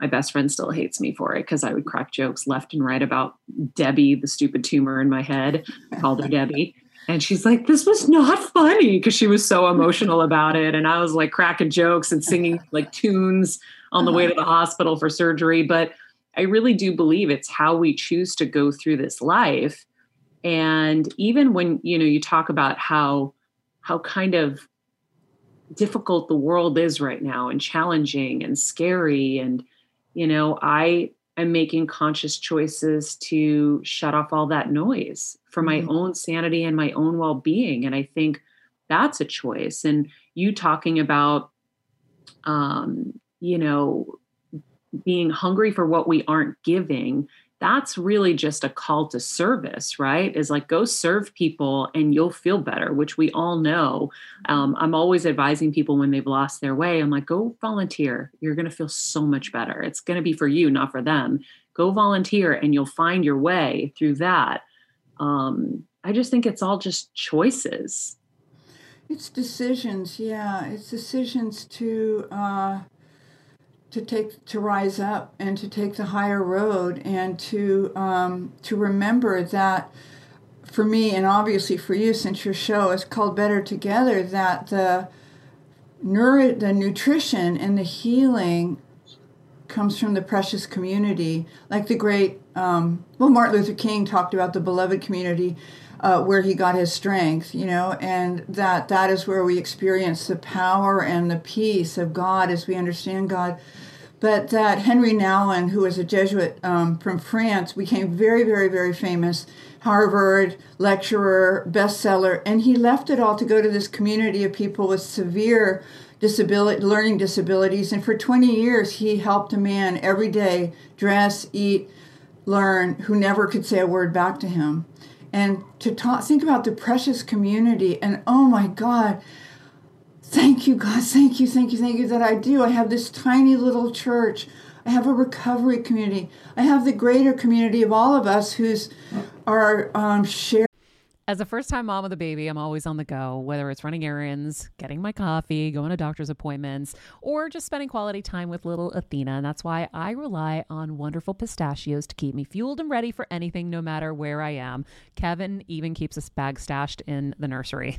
My best friend still hates me for it because I would crack jokes left and right about Debbie, the stupid tumor in my head, called her Debbie. And she's like, this was not funny, because she was so emotional about it. And I was like cracking jokes and singing like tunes on the way to the hospital for surgery. But I really do believe it's how we choose to go through this life. And even when, you know, you talk about how, how kind of difficult the world is right now and challenging and scary. And, you know, I am making conscious choices to shut off all that noise for my mm-hmm. own sanity and my own well-being. And I think that's a choice. And you talking about, um, you know, being hungry for what we aren't giving, that's really just a call to service, right? Is like, go serve people and you'll feel better, which we all know. Um, I'm always advising people when they've lost their way, I'm like, go volunteer. You're going to feel so much better. It's going to be for you, not for them. Go volunteer and you'll find your way through that. Um, I just think it's all just choices. It's decisions. Yeah. It's decisions to, uh, to take, to rise up and to take the higher road, and to, um, to remember that for me, and obviously for you, since your show is called Better Together, that the, nur- the nutrition and the healing comes from the precious community, like the great, um, well, Martin Luther King talked about the beloved community, uh, where he got his strength, you know, and that that is where we experience the power and the peace of God as we understand God. But that Henry Nouwen, who was a Jesuit um, from France, became very, very, very famous, Harvard lecturer, bestseller, and he left it all to go to this community of people with severe disability, learning disabilities, and for twenty years he helped a man every day dress, eat, learn, who never could say a word back to him. And to talk, think about the precious community, and oh my God, thank you, God, thank you, thank you, thank you that I do. I have this tiny little church. I have a recovery community. I have the greater community of all of us who's are um, shared. As a first-time mom with a baby, I'm always on the go, whether it's running errands, getting my coffee, going to doctor's appointments, or just spending quality time with little Athena. And that's why I rely on Wonderful Pistachios to keep me fueled and ready for anything, no matter where I am. Kevin even keeps a bag stashed in the nursery.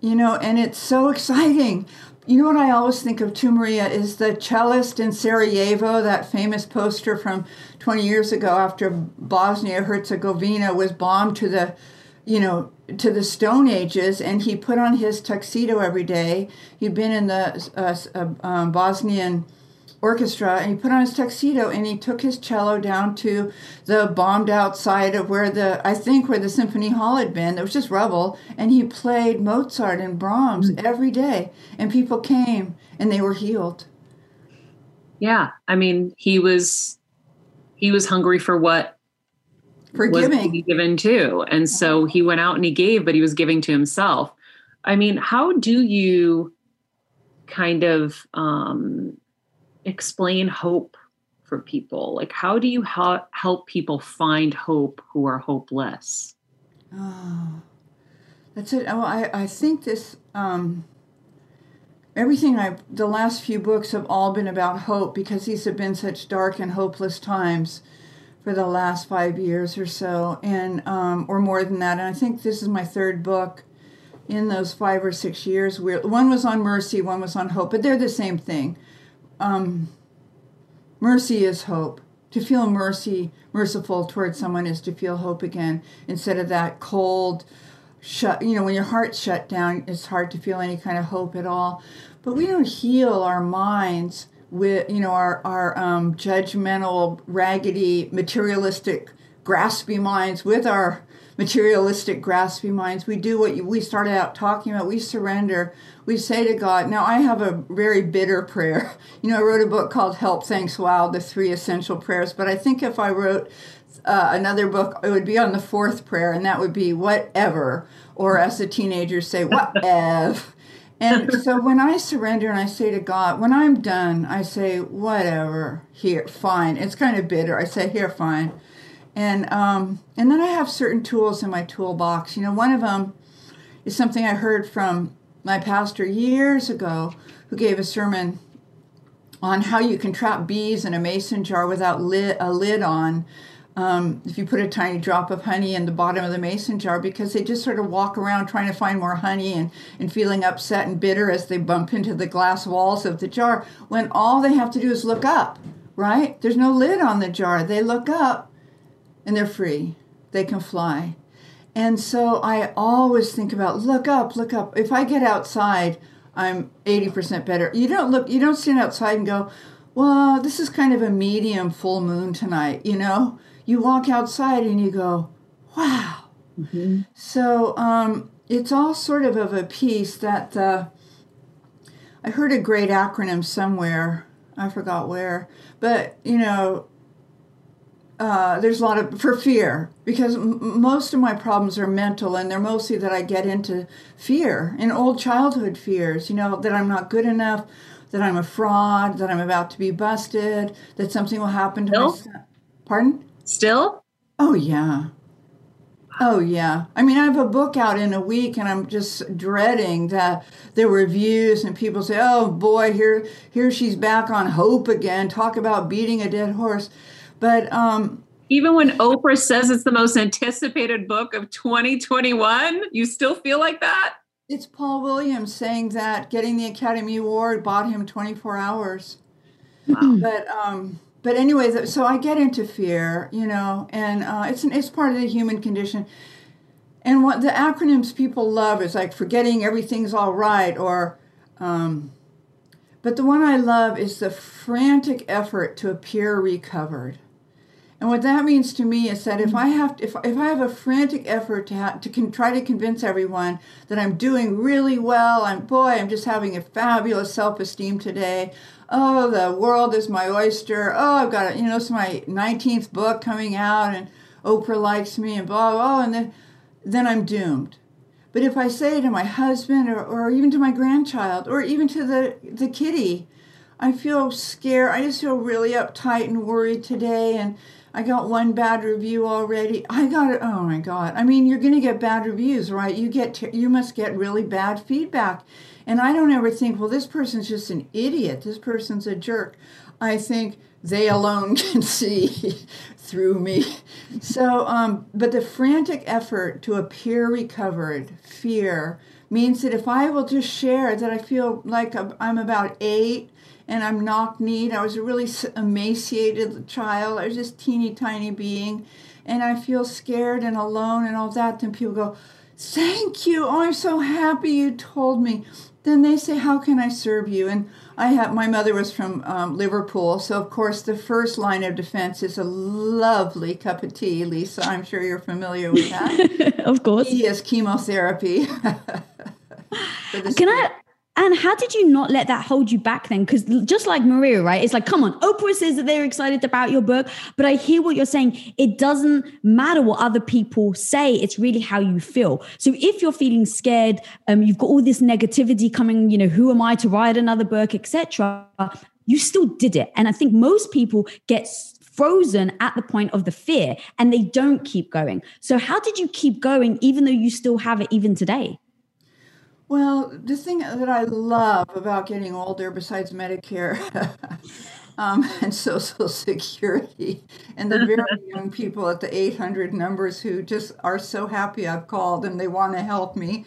You know, and it's so exciting. You know what I always think of too, Maria, is the cellist in Sarajevo, that famous poster from twenty years ago after Bosnia-Herzegovina was bombed to the, you know, to the Stone Ages, and he put on his tuxedo every day. He'd been in the uh, um, Bosnian orchestra, and he put on his tuxedo, and he took his cello down to the bombed out side of where the, I think where the symphony hall had been. It was just rubble, and he played Mozart and Brahms every day, and people came and they were healed. Yeah, I mean, he was he was hungry for what for giving was given to, and so he went out and he gave, but he was giving to himself. I mean, how do you kind of um explain hope for people? Like, how do you ha- help people find hope who are hopeless? Oh, that's it. Oh, I, I think this, um, everything I've, the last few books have all been about hope, because these have been such dark and hopeless times for the last five years or so, and um, or more than that. And I think this is my third book in those five or six years. Where one was on mercy, one was on hope, but they're the same thing. Um, mercy is hope. To feel mercy, merciful towards someone is to feel hope again, instead of that cold shut, you know, when your heart's shut down, it's hard to feel any kind of hope at all. But we don't heal our minds with, you know, our, our um, judgmental, raggedy, materialistic, graspy minds with our materialistic, graspy minds. We do what we started out talking about. We surrender. We say to God. Now, I have a very bitter prayer. You know, I wrote a book called Help Thanks Wow, the three essential prayers. But I think if I wrote uh, another book, it would be on the fourth prayer, and that would be whatever, or as the teenagers say, whatever. And so when I surrender and I say to God, when I'm done, I say, whatever, here, fine. It's kind of bitter. I say, here, fine. And um, and then I have certain tools in my toolbox. You know, one of them is something I heard from my pastor years ago, who gave a sermon on how you can trap bees in a mason jar without lid, a lid on, um, if you put a tiny drop of honey in the bottom of the mason jar, because they just sort of walk around trying to find more honey and, and feeling upset and bitter as they bump into the glass walls of the jar, when all they have to do is look up, right? There's no lid on the jar. They look up. And they're free. They can fly. And so I always think about, look up, look up. If I get outside, I'm eighty percent better. You don't look, you don't stand outside and go, well, this is kind of a medium full moon tonight, you know? You walk outside and you go, wow. Mm-hmm. So um, it's all sort of of a piece that the I heard a great acronym somewhere. I forgot where. But, you know, uh, there's a lot of, for fear, because m- most of my problems are mental, and they're mostly that I get into fear, and old childhood fears, you know, that I'm not good enough, that I'm a fraud, that I'm about to be busted, that something will happen to me. Still? Pardon? Still? Oh, yeah. Oh, yeah. I mean, I have a book out in a week, and I'm just dreading that there were reviews and people say, oh, boy, here here she's back on hope again. Talk about beating a dead horse. But um, even when Oprah says it's the most anticipated book of twenty twenty-one, you still feel like that? It's Paul Williams saying that getting the Academy Award bought him twenty-four hours. Wow. But... Um, But anyway, so I get into fear, you know, and uh, it's an, it's part of the human condition. And what the acronyms people love is like forgetting everything's all right, or, um, but the one I love is the frantic effort to appear recovered. And what that means to me is that if I have to, if if I have a frantic effort to ha- to con- try to convince everyone that I'm doing really well, I'm boy, I'm just having a fabulous self-esteem today. Oh, the world is my oyster. Oh, I've got, you know, it's my nineteenth book coming out, and Oprah likes me, and blah blah, blah and then then I'm doomed. But if I say to my husband, or, or even to my grandchild, or even to the the kitty, I feel scared. I just feel really uptight and worried today, and I got one bad review already. I got it. Oh my God. I mean, you're going to get bad reviews, right? You get, t- you must get really bad feedback. And I don't ever think, well, this person's just an idiot. This person's a jerk. I think they alone can see through me. So, um, but the frantic effort to appear recovered, fear, means that if I will just share that I feel like I'm about eight, and I'm knock-kneed. I was a really emaciated child. I was just teeny tiny being. And I feel scared and alone and all that. Then people go, thank you. Oh, I'm so happy you told me. Then they say, how can I serve you? And I have, my mother was from um, Liverpool. So, of course, the first line of defense is a lovely cup of tea, Lisa. I'm sure you're familiar with that. Of course. Tea is chemotherapy. Can I... And how did you not let that hold you back then? Because just like Maria, right? It's like, come on, Oprah says that they're excited about your book, but I hear what you're saying. It doesn't matter what other people say. It's really how you feel. So if you're feeling scared, um, you've got all this negativity coming, you know, who am I to write another book, et cetera. You still did it. And I think most people get frozen at the point of the fear and they don't keep going. So how did you keep going even though you still have it even today? Well, the thing that I love about getting older, besides Medicare um, and Social Security, and the very young people at the eight hundred numbers who just are so happy I've called and they want to help me,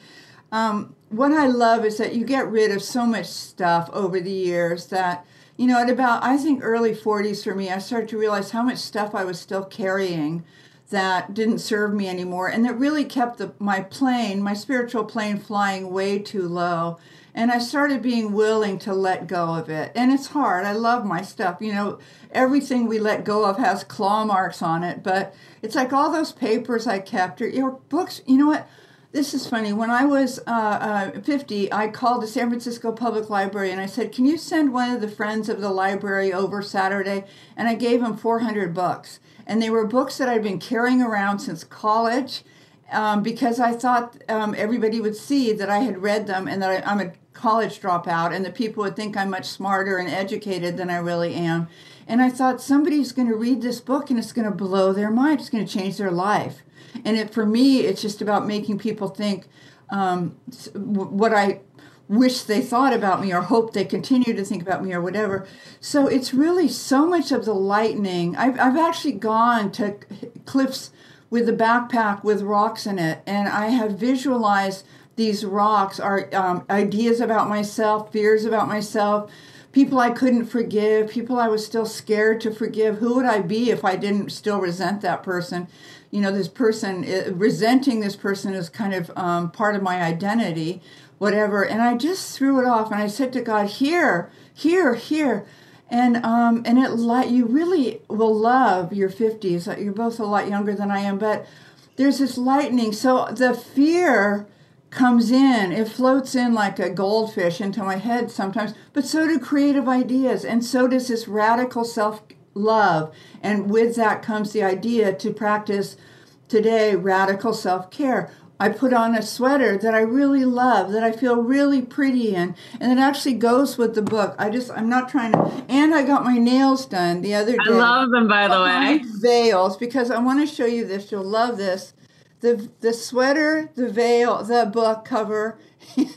um, what I love is that you get rid of so much stuff over the years that, you know, at about, I think, early forties for me, I started to realize how much stuff I was still carrying that didn't serve me anymore, and that really kept the, my plane, my spiritual plane, flying way too low. And I started being willing to let go of it. And it's hard. I love my stuff. You know, everything we let go of has claw marks on it, but it's like all those papers I kept, or your books. You know what? This is funny. When I was uh, uh, fifty, I called the San Francisco Public Library and I said, can you send one of the friends of the library over Saturday? And I gave him four hundred bucks. And they were books that I'd been carrying around since college um, because I thought um, everybody would see that I had read them and that I, I'm a college dropout and that people would think I'm much smarter and educated than I really am. And I thought somebody's going to read this book and it's going to blow their mind. It's going to change their life. And it, for me, it's just about making people think um, what I wish they thought about me or hope they continue to think about me or whatever. So it's really so much of the lightning. I've, I've actually gone to cliffs with a backpack with rocks in it, and I have visualized these rocks are um, ideas about myself, fears about myself, people I couldn't forgive, people I was still scared to forgive. Who would I be if I didn't still resent that person? You know, this person, resenting this person is kind of um, part of my identity, whatever. And I just threw it off and I said to God, here, here, here. And um, and it like you really will love your fifties. You're both a lot younger than I am, but there's this lightning. So the fear comes in, it floats in like a goldfish into my head sometimes, but so do creative ideas, and so does this radical self-love, and with that comes the idea to practice today radical self-care. I put on a sweater that I really love, that I feel really pretty in, and it actually goes with the book. I just, I'm not trying to, and I got my nails done the other day. I love them, by the way. Veils, because I want to show you this. You'll love this. The the sweater, the veil, the book cover,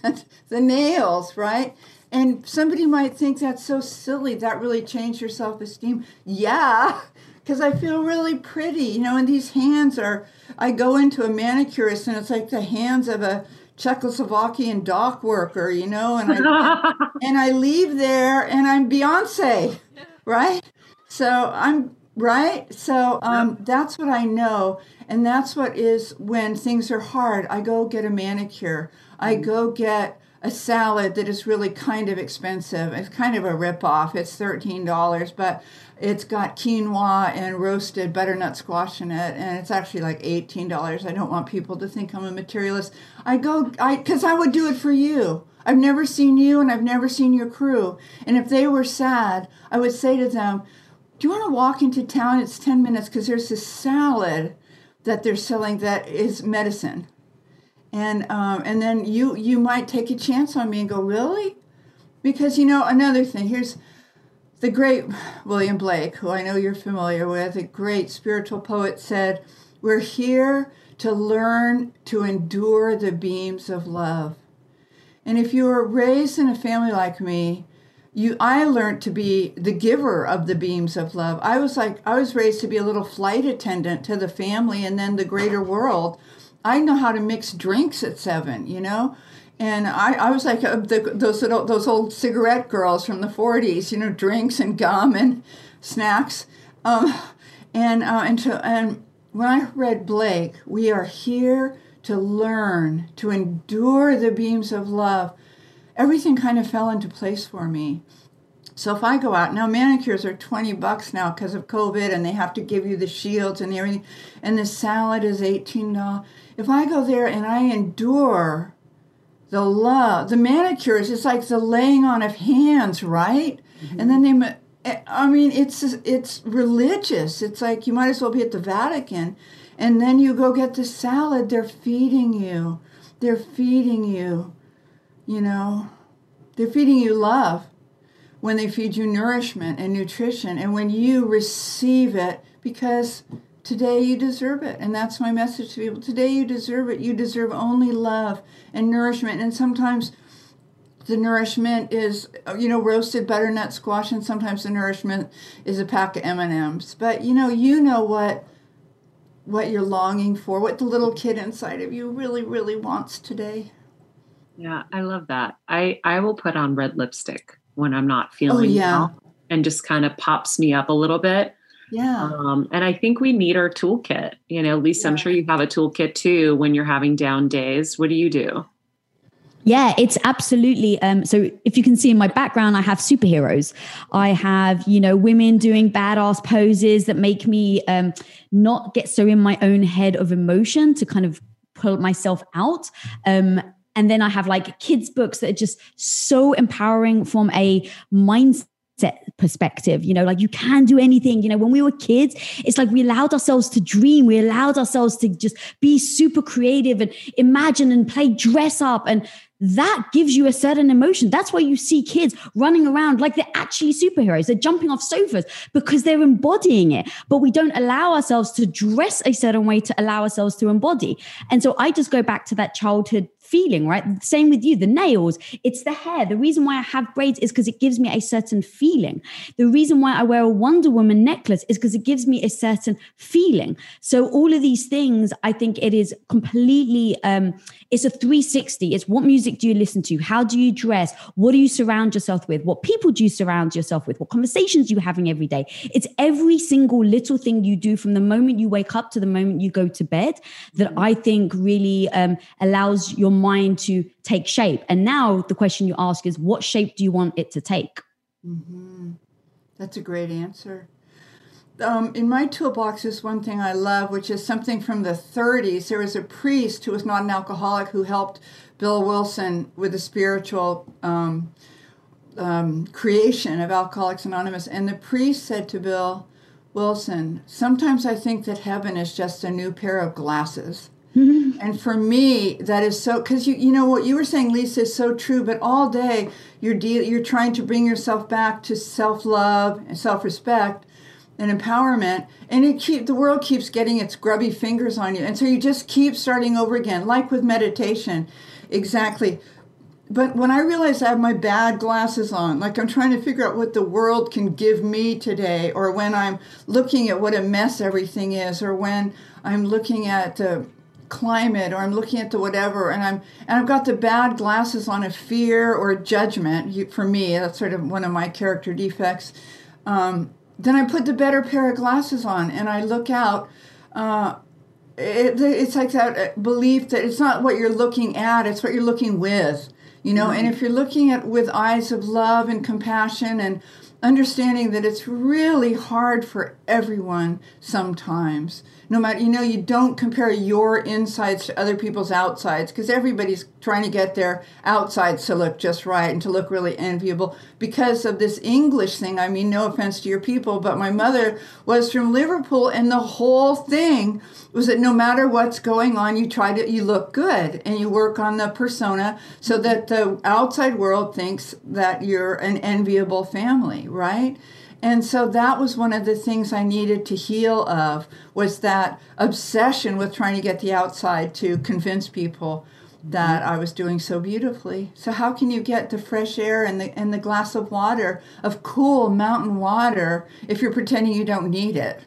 and the nails, right? And somebody might think that's so silly. That really changed your self-esteem. Yeah, because I feel really pretty, you know, and these hands are, I go into a manicurist and it's like the hands of a Czechoslovakian dock worker, you know, and I, and I leave there and I'm Beyonce, right? So I'm, right? So um, that's what I know. And that's what is when things are hard. I go get a manicure. I go get a salad that is really kind of expensive. It's kind of a ripoff. It's thirteen dollars, but it's got quinoa and roasted butternut squash in it, and it's actually like eighteen dollars. I don't want people to think I'm a materialist. I go, I because I would do it for you. I've never seen you, and I've never seen your crew. And if they were sad, I would say to them, do you want to walk into town? It's ten minutes, because there's this salad that they're selling that is medicine. And um, and then you you might take a chance on me and go, really? Because, you know, another thing, here's the great William Blake, who I know you're familiar with, a great spiritual poet, said, we're here to learn to endure the beams of love. And if you were raised in a family like me, you I learned to be the giver of the beams of love. I was like, I was raised to be a little flight attendant to the family and then the greater world. I know how to mix drinks at seven, you know? And I, I was like uh, the, those, little, those old cigarette girls from the forties, you know, drinks and gum and snacks. Um, and, uh, and, to, and when I read Blake, we are here to learn, to endure the beams of love. Everything kind of fell into place for me. So if I go out, now manicures are twenty bucks now because of COVID, and they have to give you the shields and everything, and the salad is eighteen dollars. If I go there and I endure the love, the manicures, it's like the laying on of hands, right? Mm-hmm. And then they, I mean, it's it's religious. It's like you might as well be at the Vatican. And then you go get the salad. They're feeding you. They're feeding you, you know. They're feeding you love. When they feed you nourishment and nutrition, and when you receive it, because today you deserve it. And that's my message to people. Today you deserve it. You deserve only love and nourishment. And sometimes the nourishment is, you know, roasted butternut squash, and sometimes the nourishment is a pack of M and M's. But, you know, you know what what you're longing for, what the little kid inside of you really, really wants today. Yeah, I love that. I, I will put on red lipstick when I'm not feeling oh, yeah. well, and just kind of pops me up a little bit. Yeah. Um, and I think we need our toolkit, you know, Lisa, yeah. I'm sure you have a toolkit too, when you're having down days. What do you do? Yeah, it's absolutely. Um, so if you can see in my background, I have superheroes. I have, you know, women doing badass poses that make me um, not get so in my own head of emotion to kind of pull myself out. Um, And then I have like kids' books that are just so empowering from a mindset perspective. You know, like you can do anything. You know, when we were kids, it's like we allowed ourselves to dream. We allowed ourselves to just be super creative and imagine and play dress up. And that gives you a certain emotion. That's why you see kids running around like they're actually superheroes. They're jumping off sofas because they're embodying it. But we don't allow ourselves to dress a certain way to allow ourselves to embody. And so I just go back to that childhood feeling, right? Same with you, the nails, it's the hair. The reason why I have braids is because it gives me a certain feeling. The reason why I wear a Wonder Woman necklace is because it gives me a certain feeling. So all of these things, I think it is completely, um, it's a three sixty. It's what music do you listen to? How do you dress? What do you surround yourself with? What people do you surround yourself with? What conversations are you having every day? It's every single little thing you do from the moment you wake up to the moment you go to bed that I think really um, allows your mind to take shape. And now the question you ask is, what shape do you want it to take? Mm-hmm. That's a great answer. Um, in my toolbox is one thing I love, which is something from the thirties. There was a priest who was not an alcoholic who helped Bill Wilson with the spiritual um, um, creation of Alcoholics Anonymous. And the priest said to Bill Wilson, "Sometimes I think that heaven is just a new pair of glasses." And for me, that is so, because you you know what you were saying, Lisa, is so true. But all day you're de- you're trying to bring yourself back to self-love and self-respect and empowerment, and it keep the world keeps getting its grubby fingers on you, and so you just keep starting over again, like with meditation, exactly. But when I realize I have my bad glasses on, like I'm trying to figure out what the world can give me today, or when I'm looking at what a mess everything is, or when I'm looking at the climate, or I'm looking at the whatever, and I'm and I've got the bad glasses on of fear or judgment. You, for me, that's sort of one of my character defects. Um, Then I put the better pair of glasses on, and I look out. Uh, it, it's like that belief that it's not what you're looking at, it's what you're looking with, you know? Mm-hmm. And if you're looking at with eyes of love and compassion and understanding that it's really hard for everyone sometimes, no matter, you know, you don't compare your insides to other people's outsides, because everybody's trying to get their outsides to look just right and to look really enviable because of this English thing. I mean, no offense to your people, but my mother was from Liverpool, and the whole thing was that no matter what's going on, you try to, you look good and you work on the persona so that the outside world thinks that you're an enviable family, right? And so that was one of the things I needed to heal of, was that obsession with trying to get the outside to convince people that I was doing so beautifully. So how can you get the fresh air and the and the glass of water, of cool mountain water, if you're pretending you don't need it?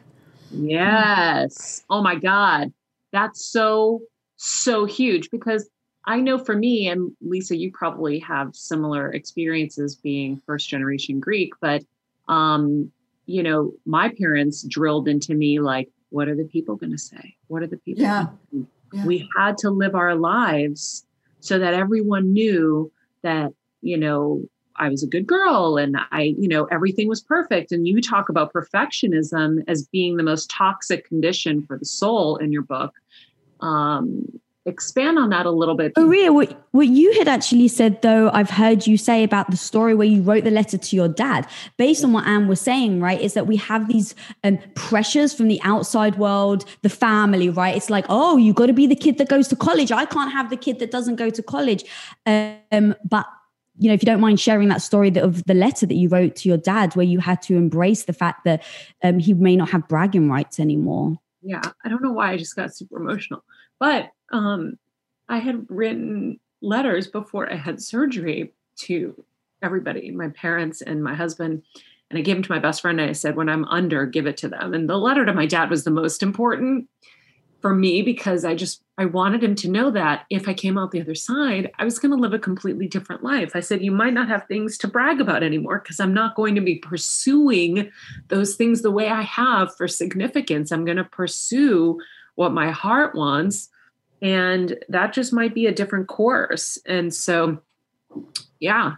Yes. Oh my God. That's so, so huge, because I know for me, and Lisa, you probably have similar experiences being first generation Greek, but, um, you know, my parents drilled into me, like, what are the people going to say? What are the people? Yeah. Yeah. We had to live our lives so that everyone knew that, you know, I was a good girl, and I, you know, everything was perfect. And you talk about perfectionism as being the most toxic condition for the soul in your book. Um, expand on that a little bit. Maria, what, what you had actually said, though, I've heard you say about the story where you wrote the letter to your dad, based on what Anne was saying, right, is that we have these um, pressures from the outside world, the family, right? It's like, oh, you got to be the kid that goes to college. I can't have the kid that doesn't go to college. Um, but you know, if you don't mind sharing that story that, of the letter that you wrote to your dad, where you had to embrace the fact that um, he may not have bragging rights anymore. Yeah, I don't know why I just got super emotional. But um, I had written letters before I had surgery to everybody, my parents and my husband. And I gave them to my best friend, and I said, when I'm under, give it to them. And the letter to my dad was the most important for me, because I just, I wanted him to know that if I came out the other side, I was going to live a completely different life. I said, you might not have things to brag about anymore, because I'm not going to be pursuing those things the way I have for significance. I'm going to pursue what my heart wants. And that just might be a different course. And so, yeah,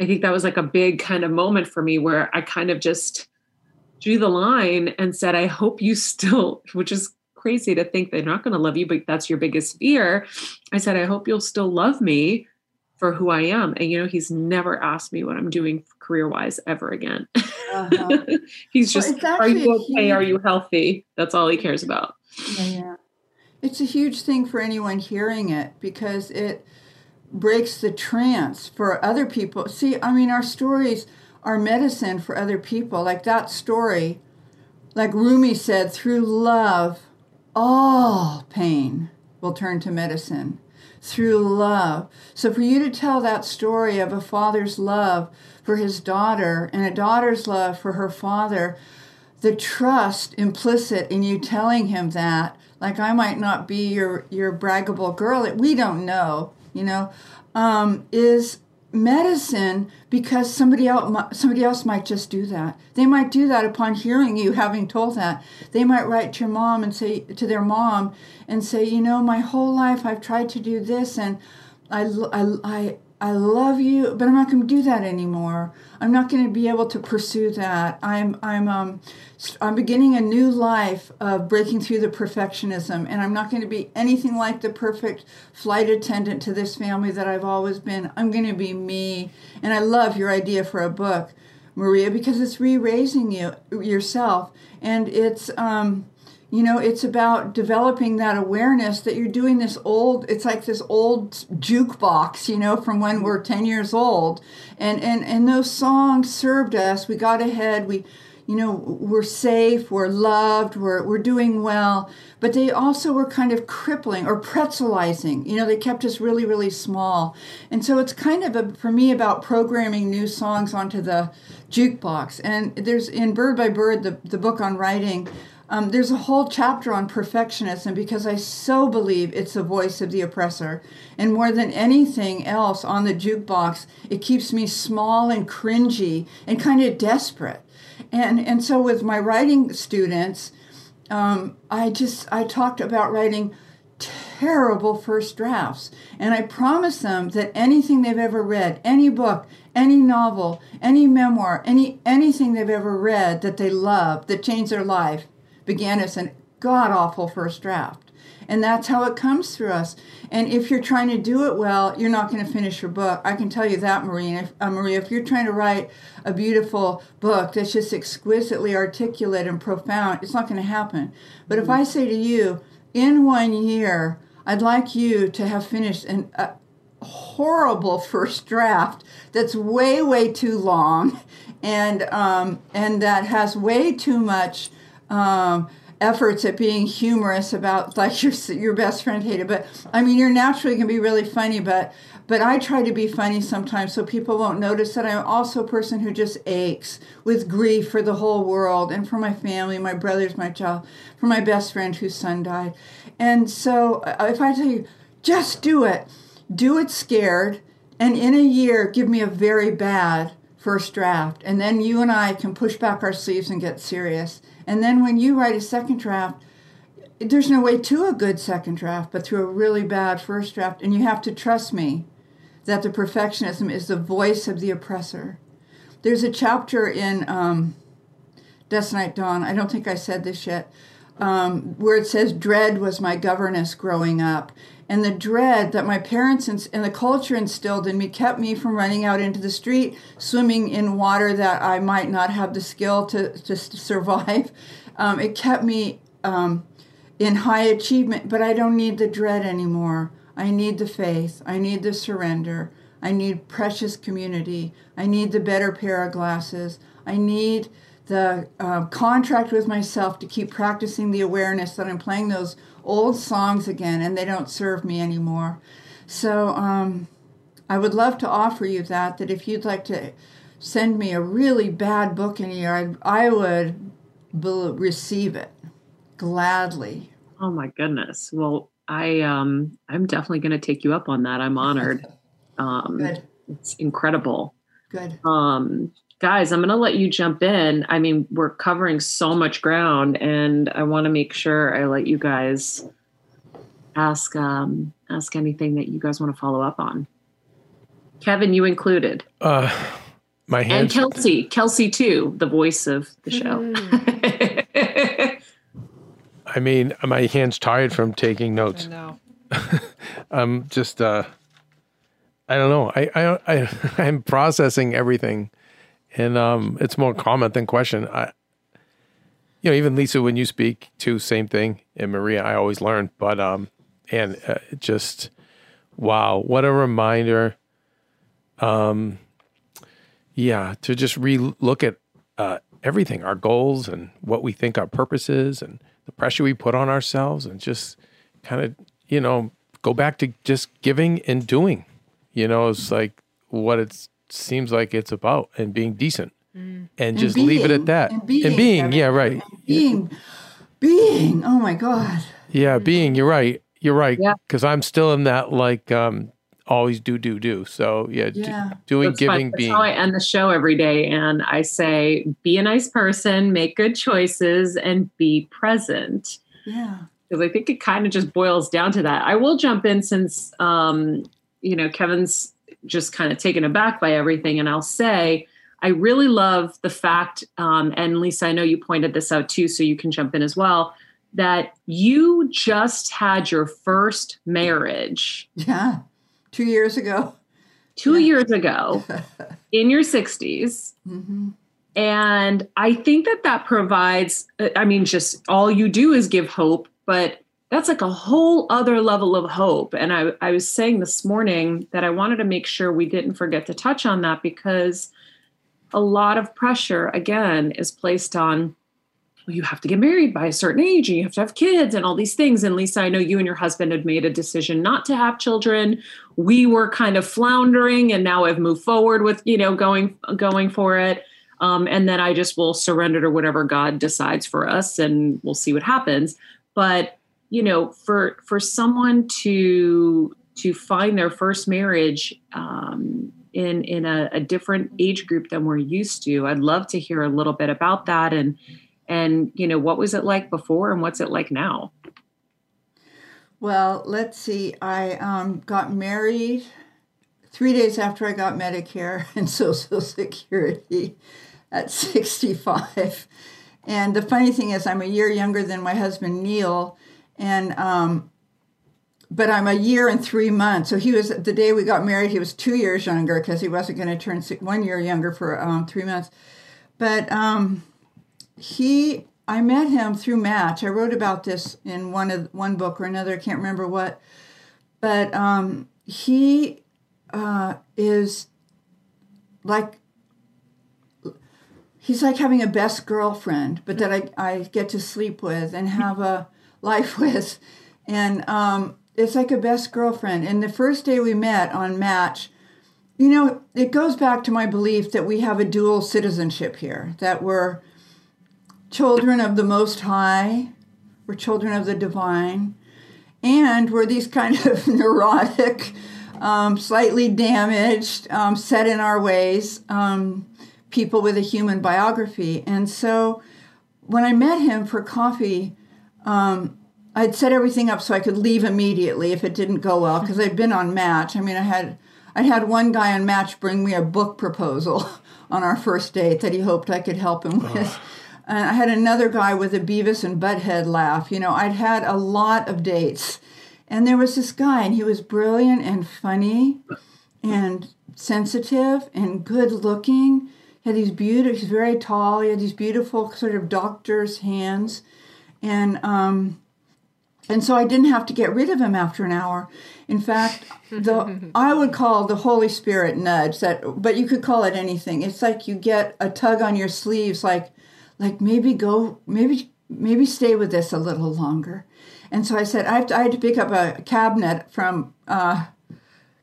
I think that was like a big kind of moment for me, where I kind of just drew the line and said, I hope you still, which is crazy to think they're not going to love you, but that's your biggest fear. I said, I hope you'll still love me for who I am. And, you know, he's never asked me what I'm doing career-wise ever again. Uh-huh. He's well, just, are you okay? Huge... Are you healthy? That's all he cares about. Yeah, yeah. It's a huge thing for anyone hearing it, because it breaks the trance for other people. See, I mean, our stories are medicine for other people. Like that story, like Rumi said, through love, all pain will turn to medicine, through love. So for you to tell that story of a father's love for his daughter and a daughter's love for her father, the trust implicit in you telling him that, like, I might not be your, your braggable girl, we don't know, you know, um, is medicine, because somebody else, somebody else might just do that. They might do that upon hearing you having told that. They might write to your mom and say to their mom and say, you know, my whole life I've tried to do this, and I, I, I I love you, but I'm not going to do that anymore. I'm not going to be able to pursue that. I'm I'm um I'm beginning a new life of breaking through the perfectionism, and I'm not going to be anything like the perfect flight attendant to this family that I've always been. I'm going to be me. And I love your idea for a book, Maria, because it's re-raising you yourself, and it's um you know, it's about developing that awareness that you're doing this old, it's like this old jukebox, you know, from when we're ten years old. And, and, and those songs served us. We got ahead. We, you know, we're safe. We're loved. We're, we're doing well. But they also were kind of crippling or pretzelizing. You know, they kept us really, really small. And so it's kind of, a, for me, about programming new songs onto the jukebox. And there's, in Bird by Bird, the, the book on writing, Um, there's a whole chapter on perfectionism, because I so believe it's the voice of the oppressor. And more than anything else on the jukebox, it keeps me small and cringy and kind of desperate. And and so with my writing students, um, I just, I talked about writing terrible first drafts. And I promised them that anything they've ever read, any book, any novel, any memoir, any anything they've ever read that they love, that changed their life, began as a god-awful first draft. And that's how it comes through us. And if you're trying to do it well, you're not going to finish your book. I can tell you that, Maria. If, uh, Maria, if you're trying to write a beautiful book that's just exquisitely articulate and profound, it's not going to happen. But mm-hmm. if I say to you, in one year, I'd like you to have finished an, a horrible first draft that's way, way too long, and um, and that has way too much Um, efforts at being humorous about, like, your your best friend hated. But I mean, you're naturally going to be really funny, but but I try to be funny sometimes so people won't notice that I'm also a person who just aches with grief for the whole world and for my family, my brothers, my child, for my best friend whose son died. And so if I tell you, just do it, do it scared, and in a year, give me a very bad first draft, and then you and I can push back our sleeves and get serious. And then when you write a second draft, there's no way to a good second draft, but through a really bad first draft. And you have to trust me that the perfectionism is the voice of the oppressor. There's a chapter in um, Dusk Night Dawn, I don't think I said this yet, um, where it says, dread was my governess growing up. And the dread that my parents and, and the culture instilled in me kept me from running out into the street, swimming in water that I might not have the skill to, to survive. Um, it kept me um, in high achievement, but I don't need the dread anymore. I need the faith. I need the surrender. I need precious community. I need the better pair of glasses. I need the uh, contract with myself to keep practicing the awareness that I'm playing those old songs again, and they don't serve me anymore. So um, I would love to offer you that, that if you'd like to send me a really bad book in a year, I, I would be- receive it gladly. Oh, my goodness. Well, I, um, I'm definitely going to take you up on that. I'm honored. Um, Good. It's incredible. Good. Um, guys, I'm going to let you jump in. I mean, we're covering so much ground, and I want to make sure I let you guys ask um, ask anything that you guys want to follow up on. Kevin, you included. Uh, my hands. And Kelsey. Kelsey, too, the voice of the show. I mean, my hand's tired from taking notes. I know. I'm just, uh, I don't know. I, I, I, I'm processing everything. And um, it's more comment than question. I, you know, even Lisa, when you speak, too, same thing. And Maria, I always learn. But um, and uh, just wow, what a reminder. Um, yeah, to just re-look at uh, everything, our goals and what we think our purpose is, and the pressure we put on ourselves, and just kind of, you know, go back to just giving and doing. You know, it's like what it's. Seems like it's about, and being decent mm. and, and just being, leave it at that and being, and being I mean, yeah right being being oh my god yeah being you're right you're right because yeah. I'm still in that like um always do do do so yeah, yeah. Do, doing that's giving being. How I end the show every day, and I say be a nice person, make good choices, and be present, yeah because I think it kind of just boils down to that. I will jump in since um you know Kevin's just kind of taken aback by everything. And I'll say, I really love the fact, um, and Lisa, I know you pointed this out too, so you can jump in as well, that you just had your first marriage. Yeah, two years ago. Two yeah. years ago, in your sixties. Mm-hmm. And I think that that provides, I mean, just all you do is give hope, but that's like a whole other level of hope. And I, I was saying this morning that I wanted to make sure we didn't forget to touch on that, because a lot of pressure, again, is placed on, well, you have to get married by a certain age, and you have to have kids and all these things. And Lisa, I know you and your husband had made a decision not to have children. We were kind of floundering, and now I've moved forward with, you know, going, going for it. Um, and then I just will surrender to whatever God decides for us, and we'll see what happens. But, you know, for, for someone to, to find their first marriage, um, in, in a, a different age group than we're used to, I'd love to hear a little bit about that. And, and, you know, what was it like before and what's it like now? Well, let's see. I, um, got married three days after I got Medicare and Social Security at sixty-five. And the funny thing is, I'm a year younger than my husband, Neil, and um, but I'm a year and three months. So he was, the day we got married, he was two years younger, because he wasn't going to turn six, one year younger for um, three months. But um, he, I met him through Match. I wrote about this in one of one book or another. I can't remember what. But um, he uh, is like, he's like having a best girlfriend, but that I, I get to sleep with and have a life with. And um, it's like a best girlfriend. And the first day we met on Match, you know, it goes back to my belief that we have a dual citizenship here, that we're children of the Most High, we're children of the divine, and we're these kind of neurotic, um, slightly damaged, um, set in our ways, um, people with a human biography. And so when I met him for coffee, um, I'd set everything up so I could leave immediately if it didn't go well, because I'd been on Match. I mean, I had I had one guy on Match bring me a book proposal on our first date that he hoped I could help him with. Uh. And I had another guy with a Beavis and Butthead laugh. You know, I'd had a lot of dates. And there was this guy, and he was brilliant and funny and sensitive and good-looking. He had these beautiful, he's very tall, he had these beautiful sort of doctor's hands. And... um And so I didn't have to get rid of him after an hour. In fact, the I would call the Holy Spirit nudge that, but you could call it anything. It's like you get a tug on your sleeves, like, like maybe go, maybe, maybe stay with this a little longer. And so I said, I, have to, I had to pick up a cabinet from uh,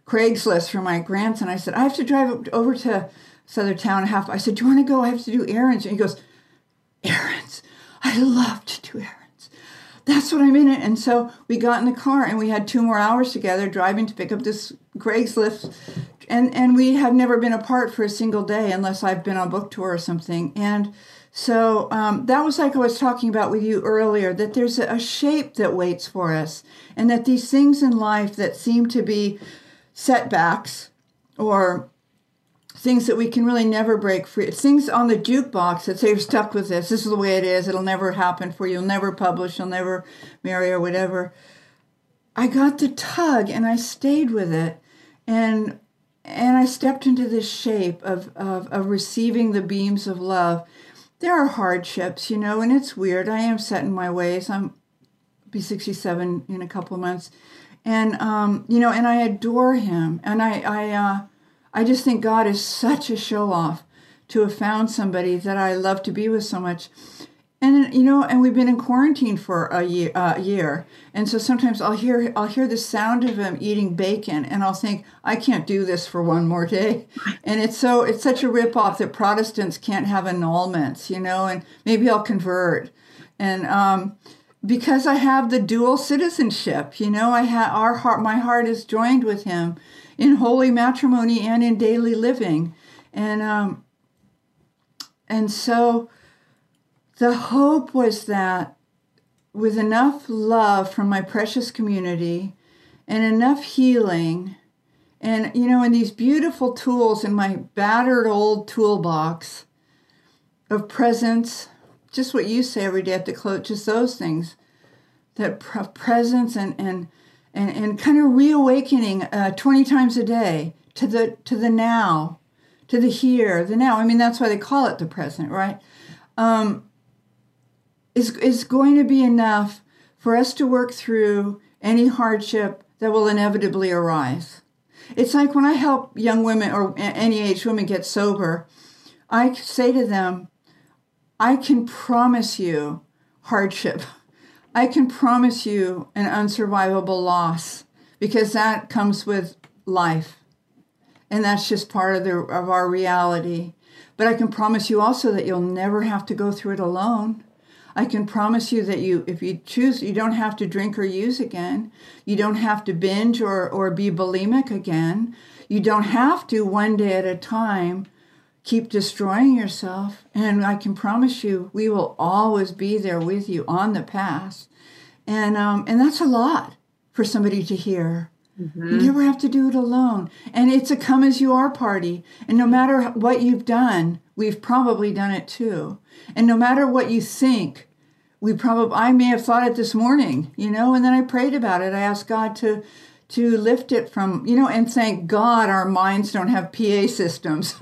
Craigslist for my grandson. I said, I have to drive over to this other town. I, have, I said, do you want to go? I have to do errands. And he goes, errands. I love to do errands. That's what I mean. And so we got in the car, and we had two more hours together driving to pick up this Craigslist. And, and we have never been apart for a single day unless I've been on book tour or something. And so um, that was like I was talking about with you earlier, that there's a shape that waits for us, and that these things in life that seem to be setbacks or things that we can really never break free. It's things on the jukebox that say, you're stuck with this. This is the way it is. It'll never happen for you. You'll never publish. You'll never marry or whatever. I got the tug, and I stayed with it. And and I stepped into this shape of, of, of receiving the beams of love. There are hardships, you know, and it's weird. I am set in my ways. I'm be sixty-seven in a couple of months. And, um, you know, and I adore him. And I... I uh, I just think God is such a show-off to have found somebody that I love to be with so much. And, you know, and we've been in quarantine for a year. Uh, year. And so sometimes I'll hear I'll hear the sound of him eating bacon, and I'll think, I can't do this for one more day. And it's so it's such a rip-off that Protestants can't have annulments, you know, and maybe I'll convert. And um, because I have the dual citizenship, you know, I ha- our heart, my heart is joined with him in holy matrimony and in daily living. And um, and so the hope was that with enough love from my precious community and enough healing And, you know, in these beautiful tools in my battered old toolbox of presence, just what you say every day at the close, just those things, that presence and and and, and kind of reawakening uh, twenty times a day to the to the now, to the here, the now. I mean, that's why they call it the present, right? Um, is is going to be enough for us to work through any hardship that will inevitably arise. It's like when I help young women or any age women get sober, I say to them, I can promise you hardship. I can promise you an unsurvivable loss, because that comes with life. And that's just part of, the, of our reality. But I can promise you also that you'll never have to go through it alone. I can promise you that you, if you choose, you don't have to drink or use again. You don't have to binge or, or be bulimic again. You don't have to, one day at a time, keep destroying yourself. And I can promise you, we will always be there with you on the path. And um, and that's a lot for somebody to hear. Mm-hmm. You never have to do it alone. And it's a come as you are party. And no matter what you've done, we've probably done it too. And no matter what you think, We probably, I may have thought it this morning, you know, and then I prayed about it. I asked God to, to lift it from, you know, and thank God our minds don't have P A systems.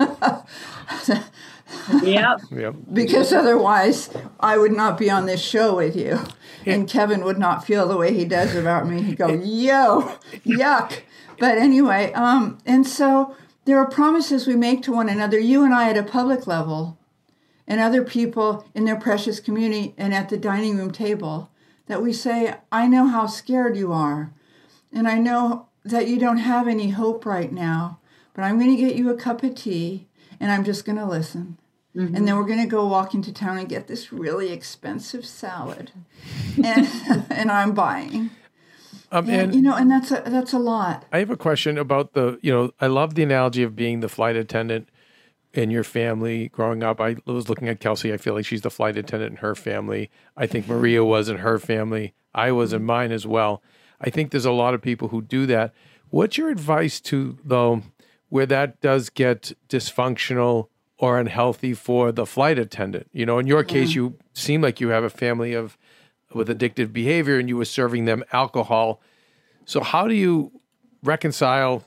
Yep. Yep. Because otherwise I would not be on this show with you. Yeah. And Kevin would not feel the way he does about me. He'd go, yo, yuck. But anyway, um, and so there are promises we make to one another, you and I at a public level, and other people in their precious community and at the dining room table, that we say, I know how scared you are, and I know that you don't have any hope right now, but I'm going to get you a cup of tea, and I'm just going to listen. Mm-hmm. And then we're going to go walk into town and get this really expensive salad, and, and I'm buying. Um, and, and you know, and that's a, that's a lot. I have a question about the, you know, I love the analogy of being the flight attendant in your family growing up. I was looking at Kelsey. I feel like she's the flight attendant in her family. I think Maria was in her family. I was in mine as well. I think there's a lot of people who do that. What's your advice to, though, where that does get dysfunctional or unhealthy for the flight attendant? You know, in your case, yeah. You seem like you have a family of with addictive behavior, and you were serving them alcohol. So how do you reconcile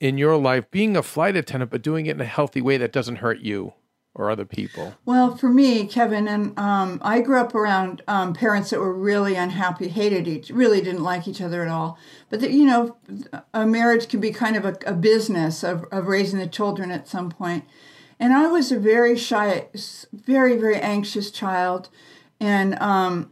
in your life being a flight attendant, but doing it in a healthy way that doesn't hurt you or other people? Well, for me, Kevin, and um, I grew up around um, parents that were really unhappy, hated each, really didn't like each other at all. But, the, you know, a marriage can be kind of a, a business of, of raising the children at some point. And I was a very shy, very, very anxious child, and um,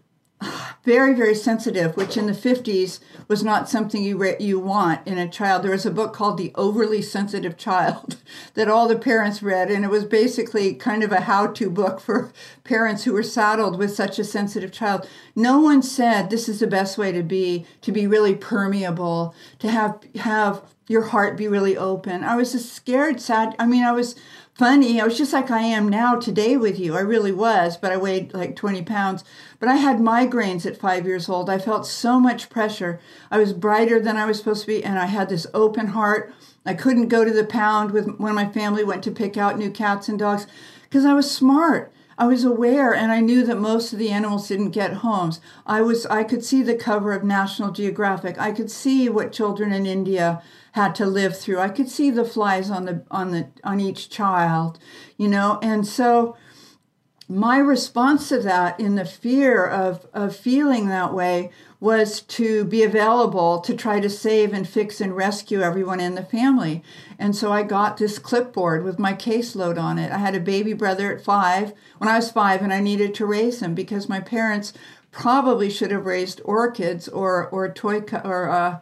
very, very sensitive, which in the fifties was not something you re you want in a child. There was a book called The Overly Sensitive Child that all the parents read, and it was basically kind of a how-to book for parents who were saddled with such a sensitive child. No one said this is the best way to be, to be really permeable, to have have your heart be really open. I was just scared, sad. I mean, I was funny. I was just like I am now today with you. I really was, but I weighed like twenty pounds. But I had migraines at five years old. I felt so much pressure. I was brighter than I was supposed to be, and I had this open heart. I couldn't go to the pound with when my family went to pick out new cats and dogs, because I was smart. I was aware, and I knew that most of the animals didn't get homes. I was I could see the cover of National Geographic. I could see what children in India had to live through. I could see the flies on the on the on each child, you know. And so my response to that, in the fear of of feeling that way, was to be available to try to save and fix and rescue everyone in the family. And so I got this clipboard with my caseload on it. I had a baby brother at five, when I was five, and I needed to raise him because my parents probably should have raised orchids or or toy or uh,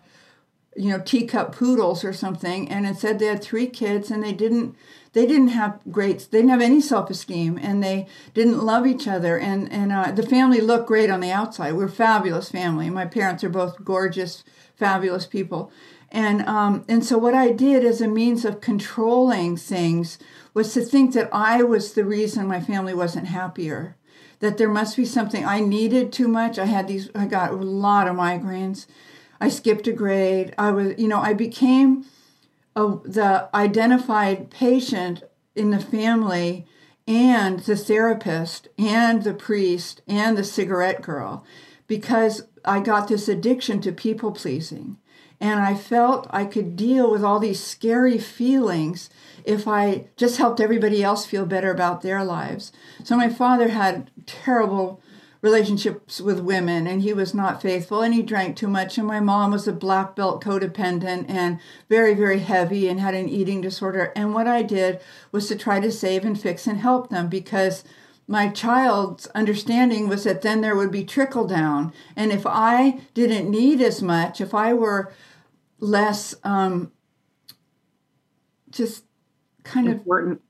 you know teacup poodles or something. And instead, they had three kids, and they didn't they didn't have great they didn't have any self-esteem, and they didn't love each other, and and uh, the family looked great on the outside. We're a fabulous family. My parents are both gorgeous, fabulous people, and um and so what I did as a means of controlling things was to think that I was the reason my family wasn't happier, that there must be something. I needed too much. I had these I got a lot of migraines. I skipped a grade. I was you know I became of the identified patient in the family and the therapist and the priest and the cigarette girl, because I got this addiction to people pleasing. And I felt I could deal with all these scary feelings if I just helped everybody else feel better about their lives. So my father had terrible relationships with women, and he was not faithful, and he drank too much. And my mom was a black belt codependent and very, very heavy and had an eating disorder. And what I did was to try to save and fix and help them, because my child's understanding was that then there would be trickle down. And if I didn't need as much, if I were less um, just kind important. of...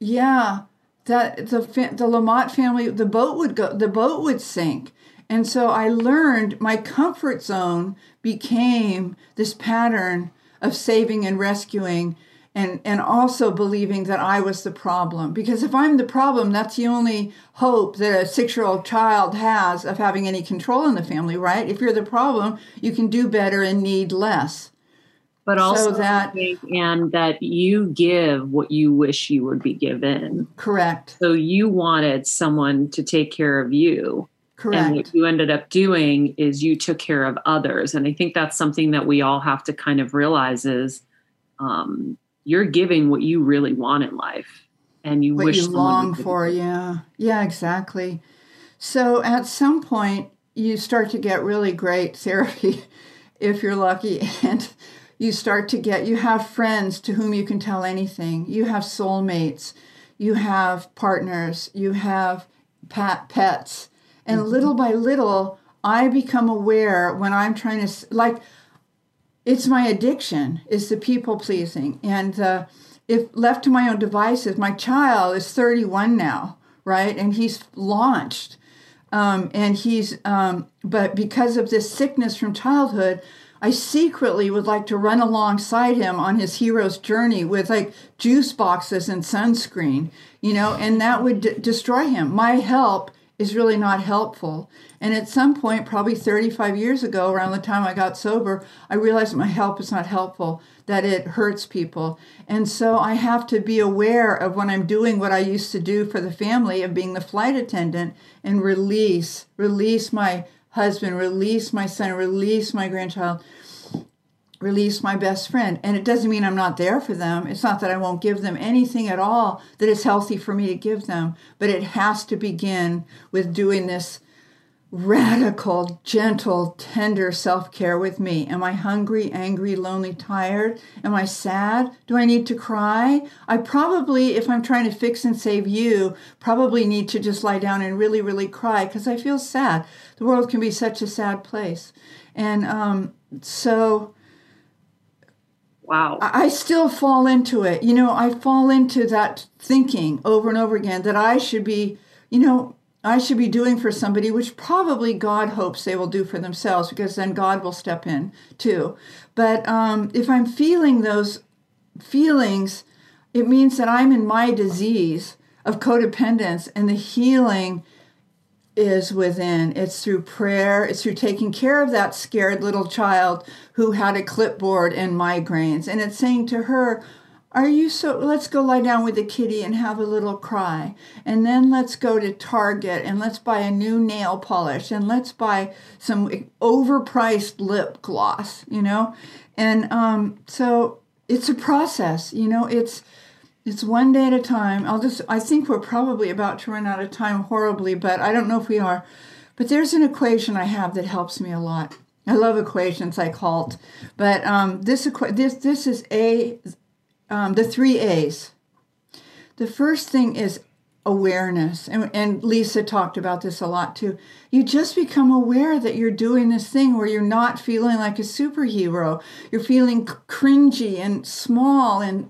Yeah, that the the Lamott family, the boat would go, the boat would sink. And so I learned my comfort zone became this pattern of saving and rescuing. And and also believing that I was the problem. Because if I'm the problem, that's the only hope that a six-year-old child has of having any control in the family, right? If you're the problem, you can do better and need less. But also so that, and that you give what you wish you would be given. Correct. So you wanted someone to take care of you. Correct. And what you ended up doing is you took care of others. And I think that's something that we all have to kind of realize is, um, you're giving what you really want in life, and you what wish you long for. Yeah, yeah, exactly. So at some point, you start to get really great therapy, if you're lucky, and you start to get you have friends to whom you can tell anything. You have soulmates, you have partners, you have pet pets, and mm-hmm. little by little, I become aware when I'm trying to like. It's my addiction, is the people pleasing. And uh, if left to my own devices, my child is thirty-one now, right? And he's launched. Um, and he's, um, but because of this sickness from childhood, I secretly would like to run alongside him on his hero's journey with like juice boxes and sunscreen, you know, and that would d- destroy him. My help is really not helpful. And at some point, probably thirty-five years ago, around the time I got sober, I realized my help is not helpful, that it hurts people. And so I have to be aware of when I'm doing what I used to do for the family of being the flight attendant and release, release my husband, release my son, release my grandchild, release my best friend. And it doesn't mean I'm not there for them. It's not that I won't give them anything at all that is healthy for me to give them, but it has to begin with doing this radical, gentle, tender self-care with me. Am I hungry, angry, lonely, tired? Am I sad? Do I need to cry? I probably, if I'm trying to fix and save you, probably need to just lie down and really, really cry because I feel sad. The world can be such a sad place. And um, so... Wow. I still fall into it. You know, I fall into that thinking over and over again that I should be, you know, I should be doing for somebody, which probably God hopes they will do for themselves, because then God will step in too. But um, if I'm feeling those feelings, it means that I'm in my disease of codependence, and the healing is within. It's through prayer. It's through taking care of that scared little child who had a clipboard and migraines. And it's saying to her, are you so, let's go lie down with the kitty and have a little cry. And then let's go to Target and let's buy a new nail polish and let's buy some overpriced lip gloss, you know? And um, so it's a process, you know, it's, It's one day at a time. I'll just, I think we're probably about to run out of time horribly, but I don't know if we are. But there's an equation I have that helps me a lot. I love equations like HALT. But um, this, this this is A, um, the three A's. The first thing is awareness. And, and Lisa talked about this a lot too. You just become aware that you're doing this thing where you're not feeling like a superhero. You're feeling cringy and small and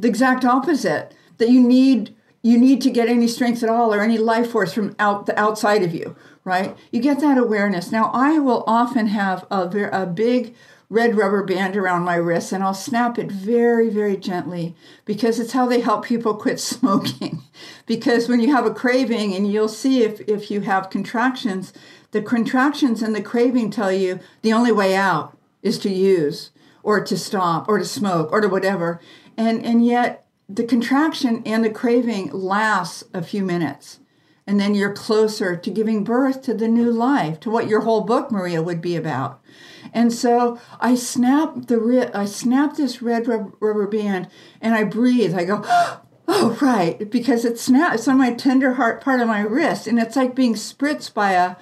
the exact opposite, that you need you need to get any strength at all or any life force from out the outside of you, right? You get that awareness. Now, I will often have a, a big red rubber band around my wrist, and I'll snap it very, very gently, because it's how they help people quit smoking. Because when you have a craving, and you'll see if, if you have contractions, the contractions and the craving tell you the only way out is to use. or to stop or to smoke or to whatever. And, and yet the contraction and the craving lasts a few minutes. And then you're closer to giving birth to the new life, to what your whole book, Maria, would be about. And so I snap the I snap this red rubber band, and I breathe. I go, oh, right, because it snaps. It's on my tender heart part of my wrist, and it's like being spritzed by a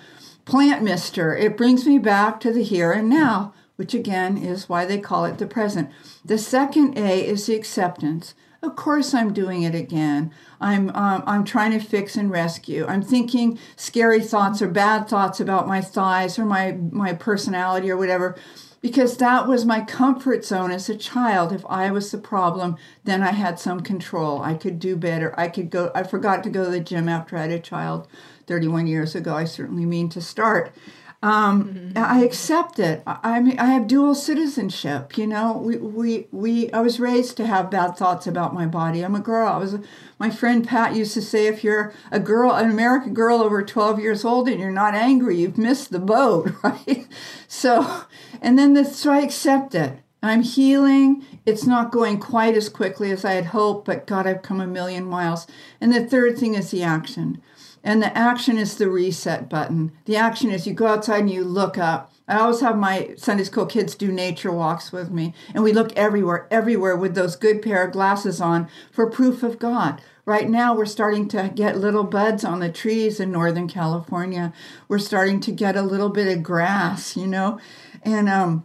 plant mister. It brings me back to the here and now, which again is why they call it the present. The second A is the acceptance. Of course I'm doing it again. I'm um, I'm trying to fix and rescue. I'm thinking scary thoughts or bad thoughts about my thighs or my, my personality or whatever, because that was my comfort zone as a child. If I was the problem, then I had some control. I could do better. I could go. I forgot to go to the gym after I had a child thirty-one years ago. I certainly mean to start. Um, mm-hmm. I accept it. I mean, I have dual citizenship. You know, we, we, we, I was raised to have bad thoughts about my body. I'm a girl. I was, a, my friend Pat used to say, if you're a girl, an American girl over twelve years old and you're not angry, you've missed the boat, right? So, and then the, so I accept it. I'm healing. It's not going quite as quickly as I had hoped, but God, I've come a million miles. And the third thing is the action. And the action is the reset button. The action is you go outside and you look up. I always have my Sunday school kids do nature walks with me. And we look everywhere, everywhere with those good pair of glasses on for proof of God. Right now, we're starting to get little buds on the trees in Northern California. We're starting to get a little bit of grass, you know. And um,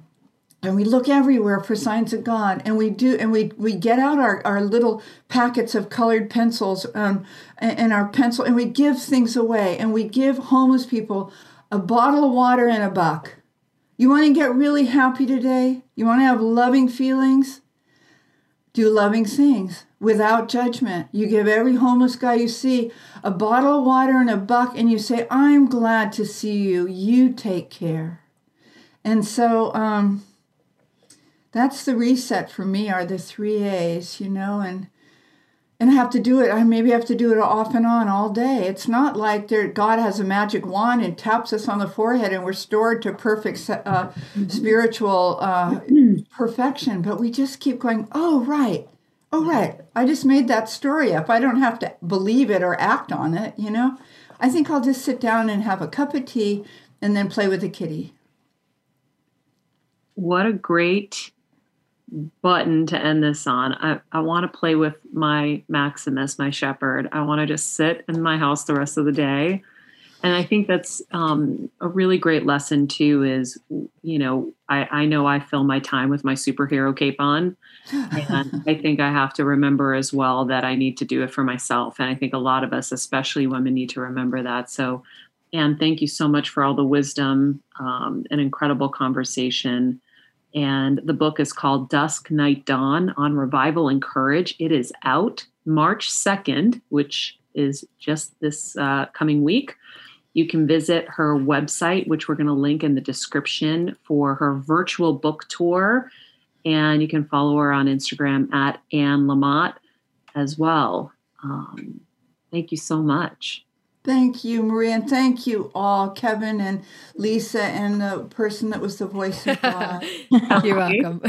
and we look everywhere for signs of God. And we do, and we, we get out our, our little packets of colored pencils um, and, and our pencil, and we give things away. And we give homeless people a bottle of water and a buck. You want to get really happy today? You want to have loving feelings? Do loving things without judgment. You give every homeless guy you see a bottle of water and a buck, and you say, I'm glad to see you. You take care. And so... Um, That's the reset for me, are the three A's, you know, and and I have to do it. I maybe have to do it off and on all day. It's not like there, God has a magic wand and taps us on the forehead and we're restored to perfect uh, spiritual uh, perfection. But we just keep going, oh, right. Oh, right. I just made that story up. I don't have to believe it or act on it, you know. I think I'll just sit down and have a cup of tea and then play with the kitty. What a great button to end this on. I, I want to play with my Maximus, my shepherd. I want to just sit in my house the rest of the day. And I think that's um, a really great lesson too is, you know, I, I know I fill my time with my superhero cape on. And I think I have to remember as well that I need to do it for myself. And I think a lot of us, especially women, need to remember that. So, Anne, thank you so much for all the wisdom, um, an incredible conversation. And the book is called Dusk Night Dawn on Revival and Courage. It is out March second, which is just this uh, coming week. You can visit her website, which we're going to link in the description, for her virtual book tour. And you can follow her on Instagram at Anne Lamott as well. Um, thank you so much. Thank you, Maria, and thank you all, Kevin and Lisa and the person that was the voice of God. You're welcome.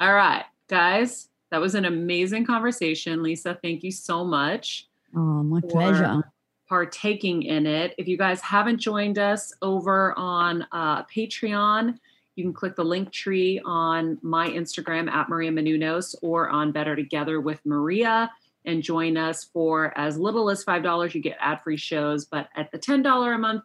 All right, guys, that was an amazing conversation. Lisa, thank you so much. Oh, my pleasure. Partaking in it. If you guys haven't joined us over on uh, Patreon, you can click the link tree on my Instagram at Maria Menounos or on Better Together with Maria. And join us for as little as five dollars, you get ad-free shows. But at the ten dollars a month,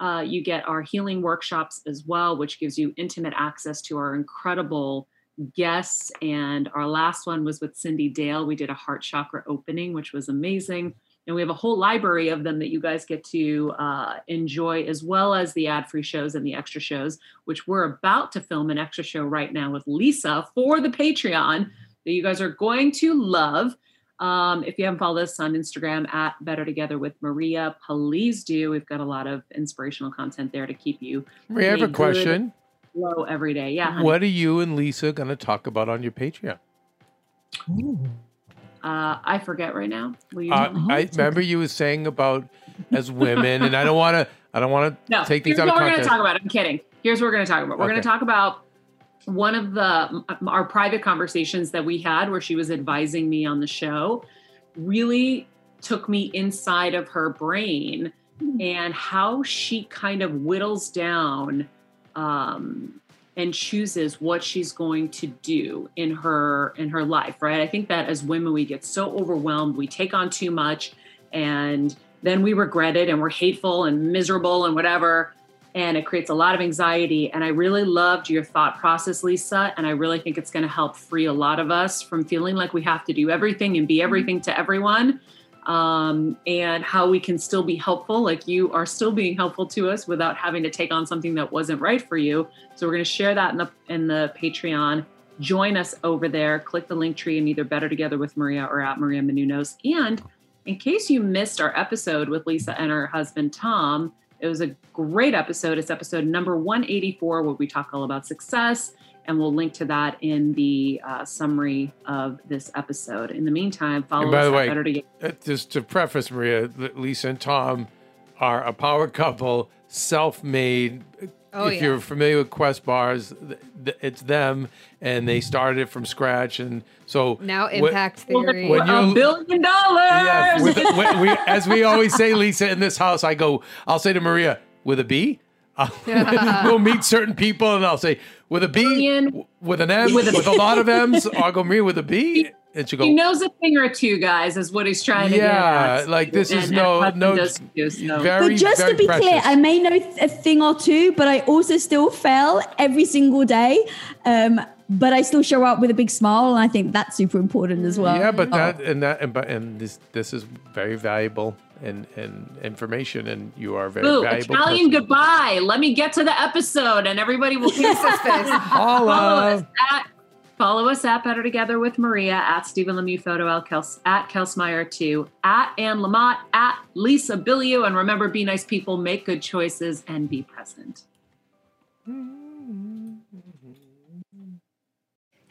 uh, you get our healing workshops as well, which gives you intimate access to our incredible guests. And our last one was with Cindy Dale. We did a heart chakra opening, which was amazing. And we have a whole library of them that you guys get to uh, enjoy, as well as the ad-free shows and the extra shows, which we're about to film an extra show right now with Lisa for the Patreon that you guys are going to love. Um, if you haven't followed us on Instagram at Better Together with Maria, please do. We've got a lot of inspirational content there to keep you. We have a question. Low every day. Yeah. Honey. What are you and Lisa going to talk about on your Patreon? Ooh. Uh, I forget right now. Will you uh, I okay. remember you were saying about as women, and I don't want to, I don't want to no, take these out of context. Here's what we're going to talk about. I'm kidding. Here's what we're going to talk about. We're okay. going to talk about one of the our private conversations that we had where she was advising me on the show really took me inside of her brain and how she kind of whittles down um, and chooses what she's going to do in her in her life, right? I think that as women, we get so overwhelmed, we take on too much, and then we regret it and we're hateful and miserable and whatever. And it creates a lot of anxiety. And I really loved your thought process, Lisa. And I really think it's going to help free a lot of us from feeling like we have to do everything and be everything to everyone. Um, and how we can still be helpful. Like you are still being helpful to us without having to take on something that wasn't right for you. So we're going to share that in the, in the Patreon. Join us over there. Click the link tree and either Better Together with Maria or at Maria Menounos. And in case you missed our episode with Lisa and her husband, Tom, it was a great episode. It's episode number one eighty-four, where we talk all about success, and we'll link to that in the uh, summary of this episode. In the meantime, follow us. By the way, Better Together. Just to preface, Maria, Lisa and Tom are a power couple, self-made. Oh, if yeah. you're familiar with Quest bars, it's them, and they started it from scratch, and so now Impact when, Theory, when you, a billion dollars. Yeah, with, when we, as we always say, Lisa, in this house, I go, I'll say to Maria, with a B. We'll meet certain people, and I'll say with a B, billion, with an M, with a, with a lot of M's. I'll go, Maria, with a B. And she go, he knows a thing or two, guys, is what he's trying to yeah, get at. Yeah, like this and, is no, no, do, so. very, But just very to be precious. Clear, I may know a thing or two, but I also still fail every single day. Um, but I still show up with a big smile, and I think that's super important as well. Yeah, but oh. that and that and and this this is very valuable and and information, and you are very Ooh, valuable. Italian person. Goodbye. Let me get to the episode, and everybody will kiss us. Follow us at. Follow us at Better Together with Maria, at Stephen Lemieux Photo, at Kelsmeyer two, at Anne Lamott, at Lisa Bilyeu. And remember, be nice people, make good choices, and be present.